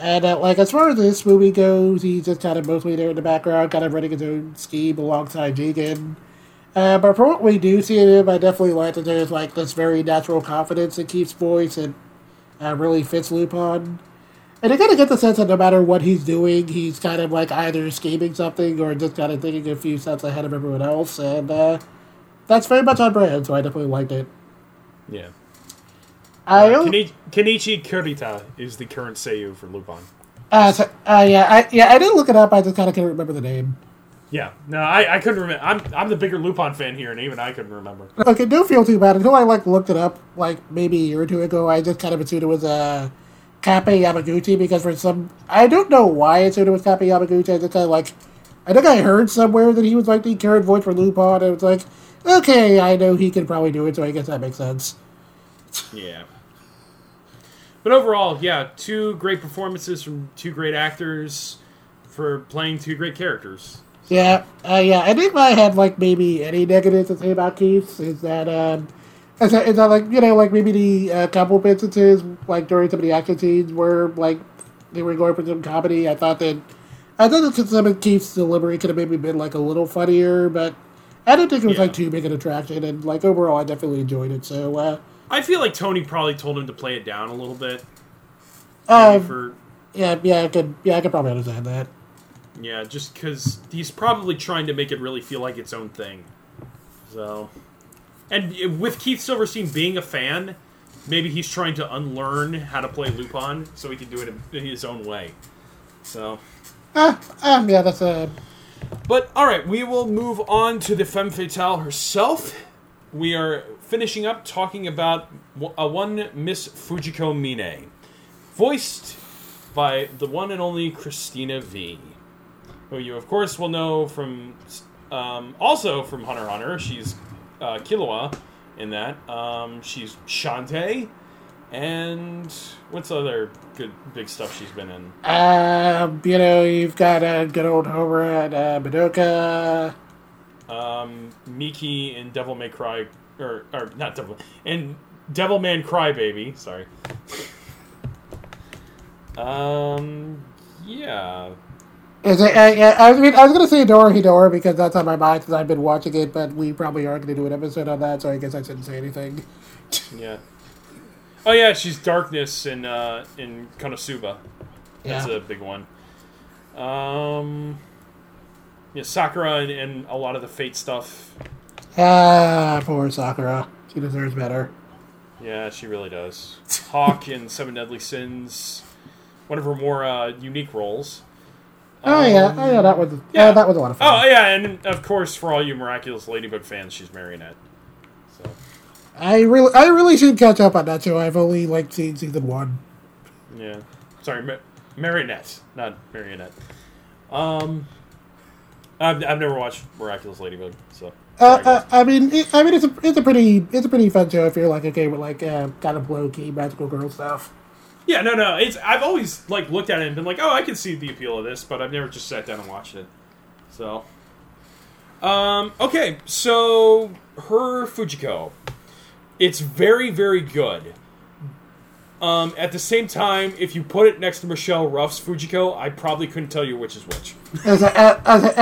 And, as far as this movie goes, he's just kind of mostly there in the background, kind of running his own scheme alongside Jigen. But from what we do see in him, I definitely like that there's, this very natural confidence in Keith's voice and really fits Lupin. And I kind of get the sense that no matter what he's doing, he's kind of, either scheming something or just kind of thinking a few steps ahead of everyone else. And, that's very much on brand, so I definitely liked it. Yeah. Kenichi Kurita is the current Seiyu for Lupin. I didn't look it up. I just kind of couldn't remember the name. Yeah, no, I couldn't remember. I'm the bigger Lupin fan here, and even I couldn't remember. Okay, don't feel too bad. Until I looked it up, maybe a year or two ago, I just kind of assumed it was Kappei Yamaguchi because I don't know why I assumed it was Kappei Yamaguchi. I just kind of I think I heard somewhere that he was the current voice for Lupin, and it was okay, I know he can probably do it, so I guess that makes sense. Yeah. But overall, yeah, two great performances from two great actors for playing two great characters. Yeah, I think if I had, maybe any negatives to say about Keith is that, maybe the couple instances, during some of the action scenes where, they were going for some comedy, I thought that some of Keith's delivery could have maybe been, a little funnier, but I didn't think it was, too big an attraction, and, overall, I definitely enjoyed it, so, I feel like Tony probably told him to play it down a little bit. I could probably understand that. Yeah, just because he's probably trying to make it really feel like its own thing. So, and with Keith Silverstein being a fan, maybe he's trying to unlearn how to play Lupin so he can do it in his own way. So, that's a. But all right, we will move on to the femme fatale herself. We are finishing up talking about one Miss Fujiko Mine, voiced by the one and only Christina Vee, who you, of course, will know from, also from Hunter x Hunter. She's Killua in that. She's Shantae, and what's other good big stuff she's been in? You've got good old Homer and Madoka. Miki in Devil May Cry, or not Devil, and Devilman Crybaby. Sorry. I was going to say Dora Hidora because that's on my mind since I've been watching it, but we probably aren't going to do an episode on that, so I guess I shouldn't say anything. Yeah. Oh, yeah, she's Darkness in Konosuba. That's a big one. Yeah, Sakura and a lot of the Fate stuff. Ah, poor Sakura. She deserves better. Yeah, she really does. Hawk in Seven Deadly Sins. One of her more unique roles. That was a lot of fun. Oh, yeah, and of course, for all you Miraculous Ladybug fans, she's Marinette. So. I really should catch up on that show. I've only, seen season one. Yeah. Sorry, Marinette, not Marionette. I've never watched Miraculous Ladybug, so... it's a pretty fun show if you're okay with kind of low key magical girl stuff. Yeah, no, I've always looked at it and been like, oh, I can see the appeal of this, but I've never just sat down and watched it. So, okay, so her Fujiko, it's very very good. At the same time, if you put it next to Michelle Ruff's Fujiko, I probably couldn't tell you which is which. I'm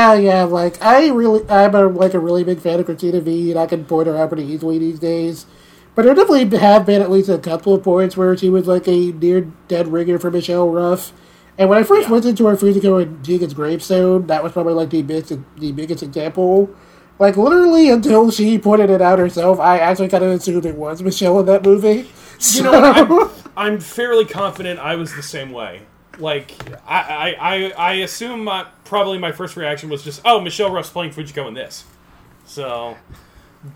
a really big fan of Christina Vee, and I can point her out pretty easily these days. But there definitely have been at least a couple of points where she was a near dead ringer for Michelle Ruff. And when I first went into her Fujiko in Jigen's Gravestone, that was probably the biggest example. Literally until she pointed it out herself, I actually kind of assumed it was Michelle in that movie. You know what? I'm fairly confident I was the same way. I assume probably my first reaction was just, oh, Michelle Ruff's playing Fujiko in this. So,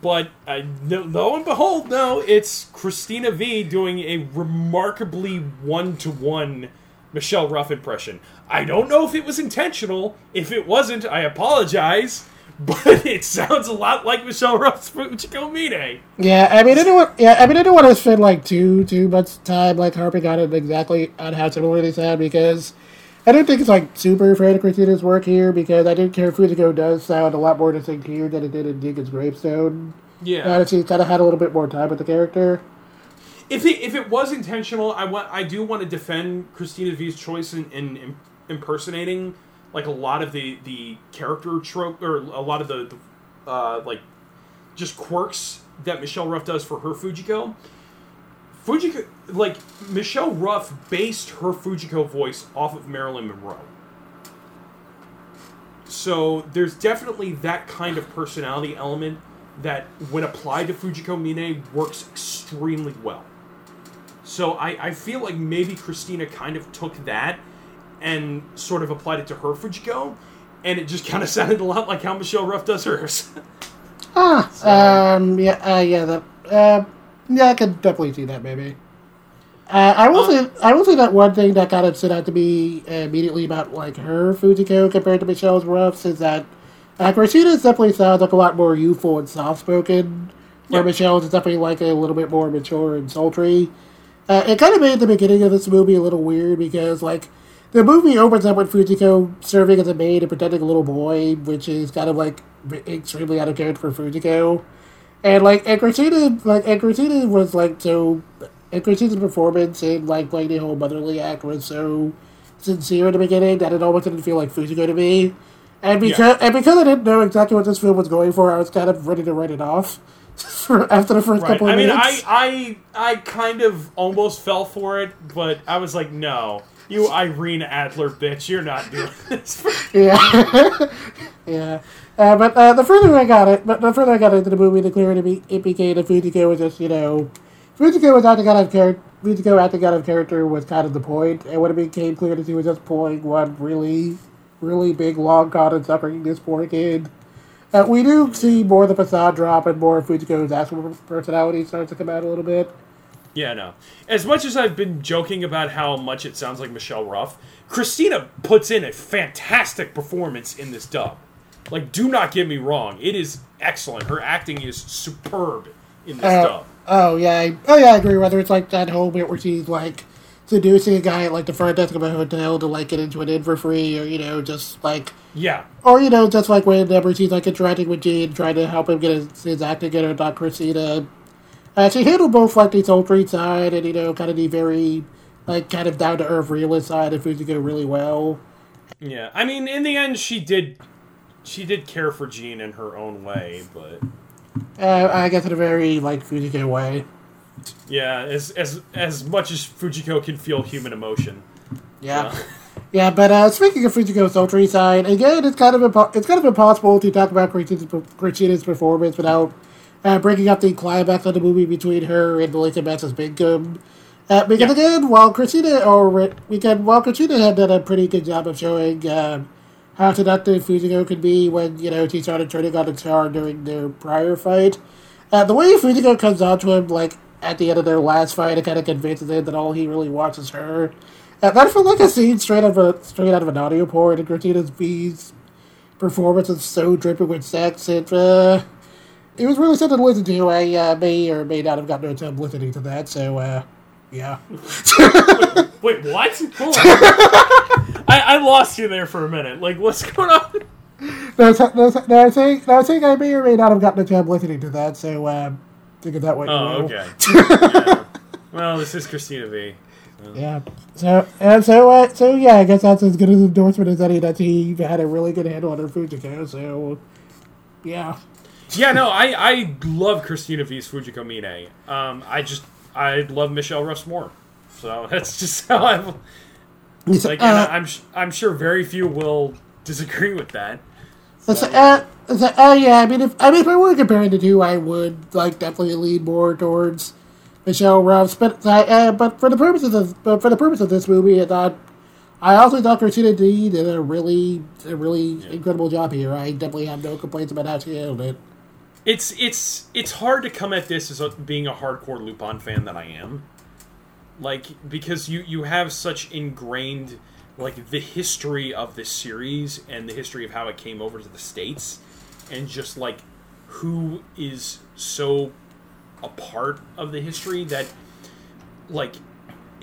but lo and behold, no, it's Christina Vee doing a remarkably one-to-one Michelle Ruff impression. I don't know if it was intentional. If it wasn't, I apologize. But it sounds a lot like Michelle Ruff's Fujiko Mine. Yeah, I didn't want to spend too much time harping on it exactly on how similar they sound because I don't think it's super fair to Christina's work here because I didn't care. Fujiko does sound a lot more distinct here than it did in Jigen's Gravestone. Yeah, she kind of had a little bit more time with the character. If it was intentional, I do want to defend Christina V's choice in impersonating. A lot of the character trope, or a lot of the just quirks that Michelle Ruff does for her Fujiko. Fujiko, Michelle Ruff based her Fujiko voice off of Marilyn Monroe. So, there's definitely that kind of personality element that, when applied to Fujiko Mine, works extremely well. So, I feel like maybe Christina kind of took that and sort of applied it to her Fujiko, and it just kind of sounded a lot like how Michelle Ruff does hers. I can definitely see that, maybe. I will say that one thing that kind of stood out to me immediately about, her Fujiko compared to Michelle Ruff's is that Christina's definitely sounds a lot more youthful and soft-spoken, where Michelle's is definitely, a little bit more mature and sultry. It kind of made the beginning of this movie a little weird because, the movie opens up with Fujiko serving as a maid and protecting a little boy, which is kind of, extremely out of character for Fujiko. And, Christina's performance and, the whole motherly act was so sincere in the beginning that it almost didn't feel like Fujiko to me. And because I didn't know exactly what this film was going for, I was kind of ready to write it off after the first couple of minutes. I kind of almost fell for it, but I was like, no. You Irene Adler bitch, you're not doing this. Yeah. But the further I got into the movie, the clearer it became that Fujiko was just, Fujiko acting out of character was kind of the point, and when it became clear that she was just pulling one really, really big long con and suffering this poor kid, we do see more of the facade drop and more of Fujiko's actual personality starts to come out a little bit. Yeah, no. As much as I've been joking about how much it sounds like Michelle Ruff, Christina puts in a fantastic performance in this dub. Do not get me wrong. It is excellent. Her acting is superb in this dub. I agree. Whether it's, that whole bit where she's, seducing a guy at, the front desk of a hotel to, get into an inn for free, or, just, Yeah. Or, just, whenever she's, interacting with Gene, trying to help him get his act together, not Christina... she handled both, the sultry side and, kind of the very, kind of down-to-earth realist side of Fujiko really well. Yeah, I mean, in the end, she did care for Jean in her own way, but I guess in a very like Fujiko way. Yeah, as much as Fujiko can feel human emotion. Yeah. Yeah, but speaking of Fujiko's sultry side, again, it's kind of impossible to talk about Christina's performance without breaking up the climax of the movie between her and Billy Kametz's Bingham. Because again, while Christina had done a pretty good job of showing how seductive Fujiko could be when she started turning on its charm during their prior fight, the way Fujiko comes on to him like at the end of their last fight, it kind of convinces him that all he really wants is her. That felt like a scene straight out of an audio porn, and Christina Vee's performance is so dripping with sex. It was really something to listen to. I may or may not have gotten into listening to that, so, yeah. Wait, what? Hold on. I lost you there for a minute. Like, what's going on? No, I think I may or may not have gotten into listening to that, so, think of that way. Oh, okay. Yeah. Well, this is Christina Vee. Yeah. So I guess that's as good an endorsement as any that he had a really good handle on her Fujiko, so yeah. Yeah, no, I love Christina Vee's Fujiko Mine. I love Michelle Ruff more. So that's just how I'm sure very few will disagree with that. Yeah, I mean if I were comparing the two, I would definitely lean more towards Michelle Ruff, but for the purpose of this movie, I also thought Christina Vee did a really incredible job here. I definitely have no complaints about how she handled it. It's hard to come at this as being a hardcore Lupin fan that I am, because you have such ingrained the history of this series and the history of how it came over to the States, and just who is so a part of the history that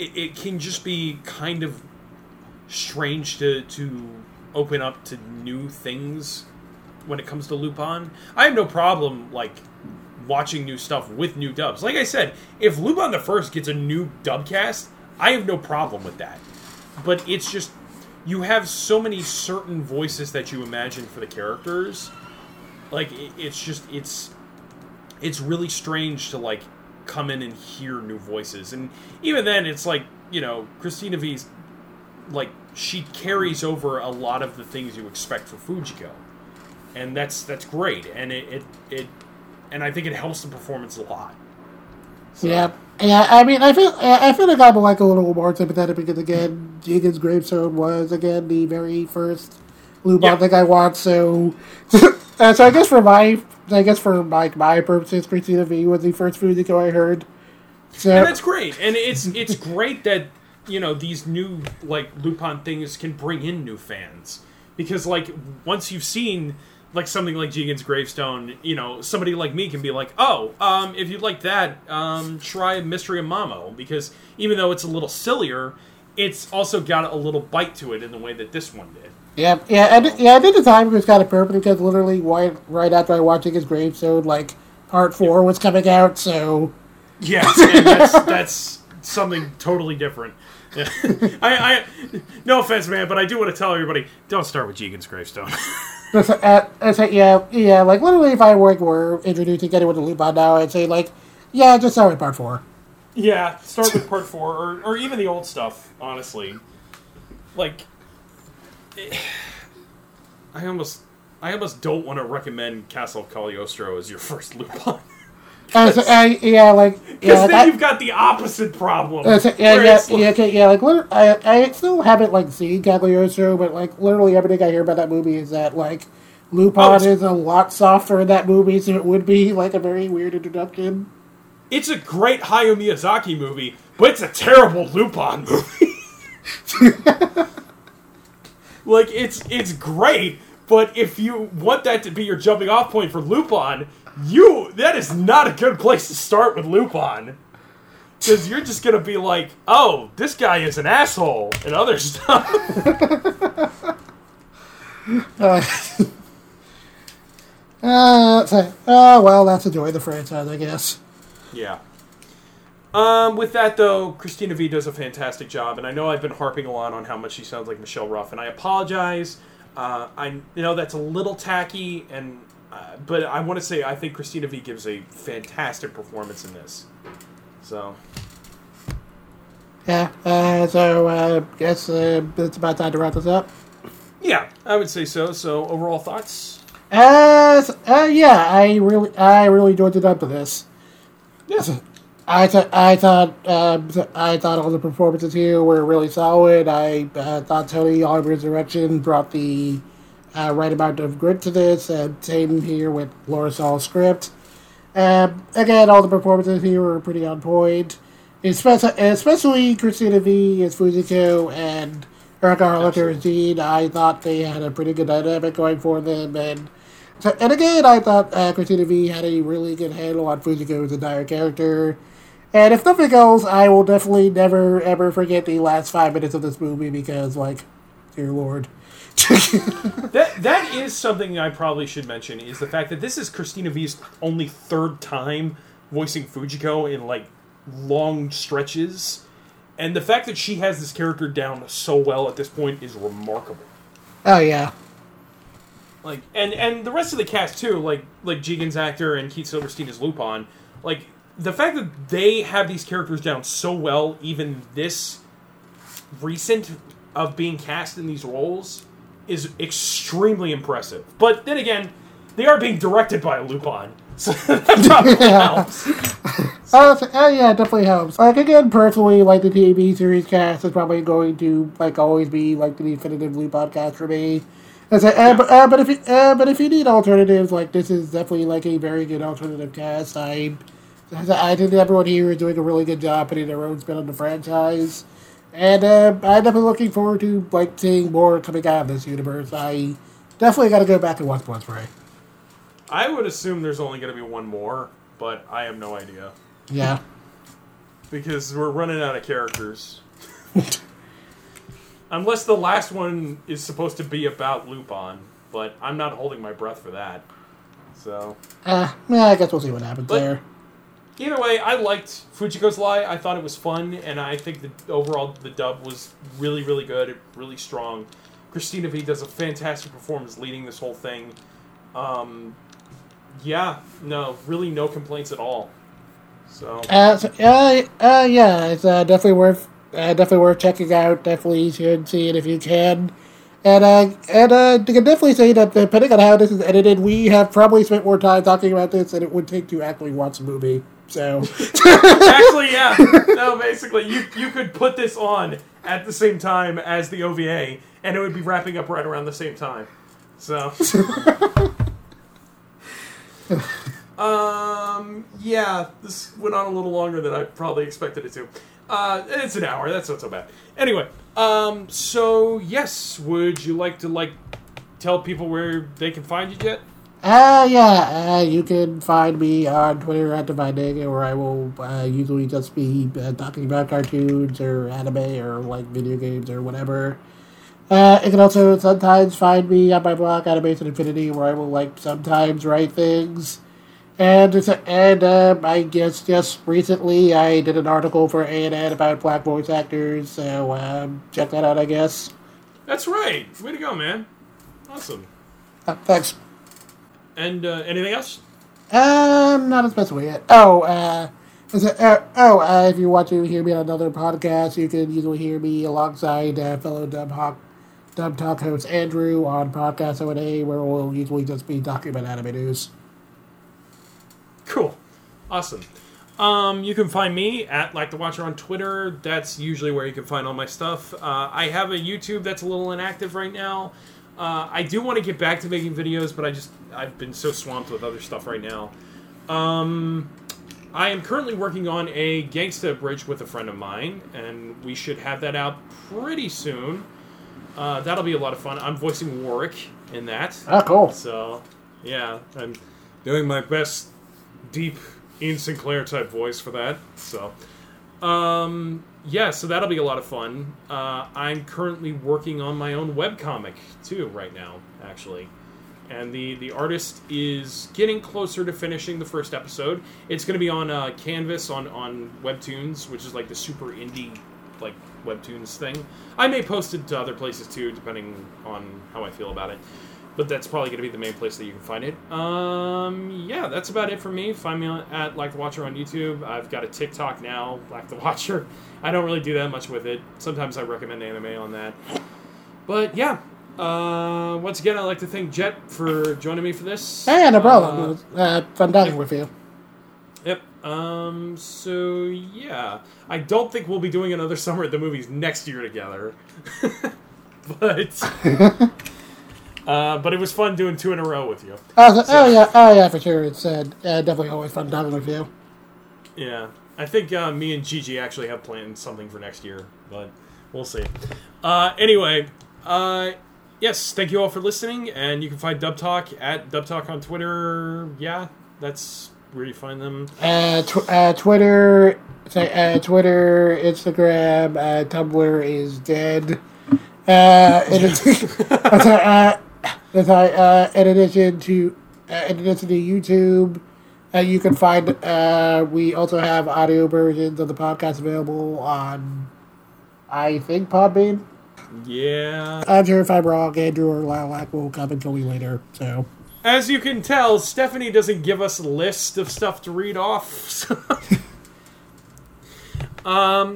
it can just be kind of strange to open up to new things when it comes to Lupin. I have no problem watching new stuff with new dubs. Like I said, if Lupin the 1st gets a new dubcast, I have no problem with that. But it's just you have so many certain voices that you imagine for the characters. It's really strange to, come in and hear new voices. And even then, it's Christina Vee's, she carries over a lot of the things you expect for Fujiko. And that's great. And it I think it helps the performance a lot. So. Yeah. Yeah, I mean, I feel like I'm, a little more sympathetic because, again, Jigen's Gravestone was, again, the very first Lupin thing I watched, so... so I guess for my purposes, Christina Vee was the first Fujiko I heard. So. And that's great. And it's great that, these new, Lupin things can bring in new fans. Because, once you've seen, something like Jigen's Gravestone, somebody like me can be if you'd like that, try Mystery of Mamo. Because even though it's a little sillier, it's also got a little bite to it in the way that this one did. Yeah, I did the time it was kind of perfect because literally right after I watched Jigen's Gravestone, part 4 was coming out, so... Yeah, and that's something totally different. Yeah. I no offense, man, but I do want to tell everybody, don't start with Jigen's Gravestone. Literally if I were introducing anyone to Lupin now, I'd say, just start with part 4. Yeah, start with part 4, or even the old stuff, honestly. I almost don't want to recommend Castle of Cagliostro as your first Lupin. You've got the opposite problem. I still haven't seen Cagliostro, but literally everything I hear about that movie is that Lupin is a lot softer in that movie, so it would be a very weird introduction. It's a great Hayao Miyazaki movie, but it's a terrible Lupin movie. It's great, but if you want that to be your jumping off point for Lupin, that is not a good place to start with Lupin. Because you're just going to be oh, this guy is an asshole, and other stuff. Well, that's the joy of the franchise, I guess. Yeah. With that, though, Christina Vee does a fantastic job, and I know I've been harping a lot on how much she sounds like Michelle Ruff, and I apologize. I know that's a little tacky, and but I want to say I think Christina Vee gives a fantastic performance in this. So... yeah, so I guess it's about time to wrap this up. Yeah, I would say so. So, overall thoughts? Yeah, I really enjoyed it up to this. Yes. Yeah. I thought all the performances here were really solid. I thought Tony Oliver's direction brought the right amount of grit to this. Same here with Laura Saul's script. Again, all the performances here were pretty on point. Especially Christina Vee as Fujiko and Erica Harlacher as Jean. I thought they had a pretty good dynamic going for them. And again, I thought Christina Vee had a really good handle on Fujiko as an entire character. And if nothing else, I will definitely never, ever forget the last 5 minutes of this movie because, like, dear Lord. that is something I probably should mention, is the fact that this is Christina Vee's only third time voicing Fujiko in, like, long stretches, and the fact that she has this character down so well at this point is remarkable. Oh yeah, like and the rest of the cast too, like Jigen's actor and Keith Silverstein as Lupin, like the fact that they have these characters down so well, even this recent of being cast in these roles, is extremely impressive. But then again, they are being directed by Lupin. So that probably helps. Yeah, it definitely helps. Like, again, personally, like, the TV series cast is probably going to, like, always be, like, the definitive Lupin cast for me. But if you need alternatives, like, this is definitely, like, a very good alternative cast. I think everyone here is doing a really good job putting their own spin on the franchise. And I'm definitely looking forward to, like, seeing more coming out of this universe. I definitely got to go back and watch Blood Spray. I would assume there's only going to be one more, but I have no idea. Yeah. Because we're running out of characters. Unless the last one is supposed to be about Lupin, but I'm not holding my breath for that. So. I guess we'll see what happens there. Either way, I liked Fujiko's Lie. I thought it was fun, and I think that overall the dub was really, really good, really strong. Christina Vee does a fantastic performance leading this whole thing. Really no complaints at all. So. It's definitely worth checking out. Definitely should see it if you can. And you can definitely say that depending on how this is edited, we have probably spent more time talking about this than it would take to actually watch the movie. So. Actually, yeah. No, basically, you could put this on at the same time as the OVA, and it would be wrapping up right around the same time. So. This went on a little longer than I probably expected it to. It's an hour, that's not so bad. Anyway, so yes, would you like to tell people where they can find you yet? You can find me on Twitter at DivineDango, where I will usually just be talking about cartoons or anime or video games or whatever. You can also sometimes find me on my blog, Animation Infinity, where I will, sometimes write things. And I guess just recently I did an article for ANN about black voice actors, so check that out, I guess. That's right. Way to go, man. Awesome. Thanks. And anything else? Not especially yet. If you want to hear me on another podcast, you can usually hear me alongside fellow Dub Talk host Andrew on Podcast O&A, where we'll usually just be talking about anime news. Cool. Awesome. You can find me at Like the Watcher on Twitter. That's usually where you can find all my stuff. I have a YouTube that's a little inactive right now. I do want to get back to making videos, but I've been so swamped with other stuff right now. I am currently working on a Gangsta Bridge with a friend of mine, and we should have that out pretty soon. That'll be a lot of fun. I'm voicing Warwick in that. Ah, cool. So, yeah, I'm doing my best deep Ian Sinclair type voice for that. So, so that'll be a lot of fun. I'm currently working on my own webcomic, too, right now, actually. And the artist is getting closer to finishing the first episode. It's going to be on Canvas on Webtoons, which is like the super indie like Webtoons thing. I may post it to other places too, depending on how I feel about it. But that's probably going to be the main place that you can find it. Yeah, that's about it for me. Find me at Like the Watcher on YouTube. I've got a TikTok now, Like the Watcher. I don't really do that much with it. Sometimes I recommend anime on that. But yeah. Once again, I'd like to thank Jet for joining me for this. Hey, no problem. Fantastic with you. Yep. So, yeah. I don't think we'll be doing another Summer at the Movies next year together. But it was fun doing two in a row with you. Oh, yeah, for sure. It's definitely always fun talking with you. Yeah. I think me and Gigi actually have planned something for next year, but we'll see. Anyway, yes, thank you all for listening, and you can find Dub Talk at Dub Talk on Twitter. Yeah, that's where you find them. Twitter, Twitter, Instagram, Tumblr is dead. In addition to YouTube, you can find we also have audio versions of the podcast available on, I think, Podbean. Yeah. I'm sure if I'm wrong, Andrew or Lilac will come and tell me later, so. As you can tell, Stephanie doesn't give us a list of stuff to read off. So,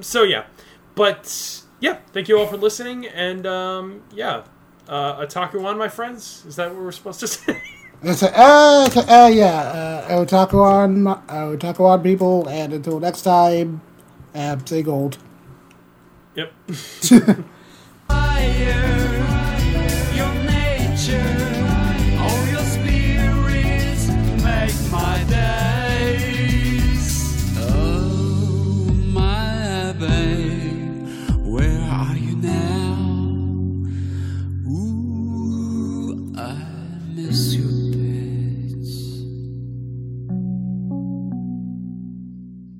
so yeah. But, yeah, thank you all for listening, and, yeah. Otaku-on, my friends? Is that what we're supposed to say? Yeah. Otaku-on, people, and until next time, stay gold. Yep. Your nature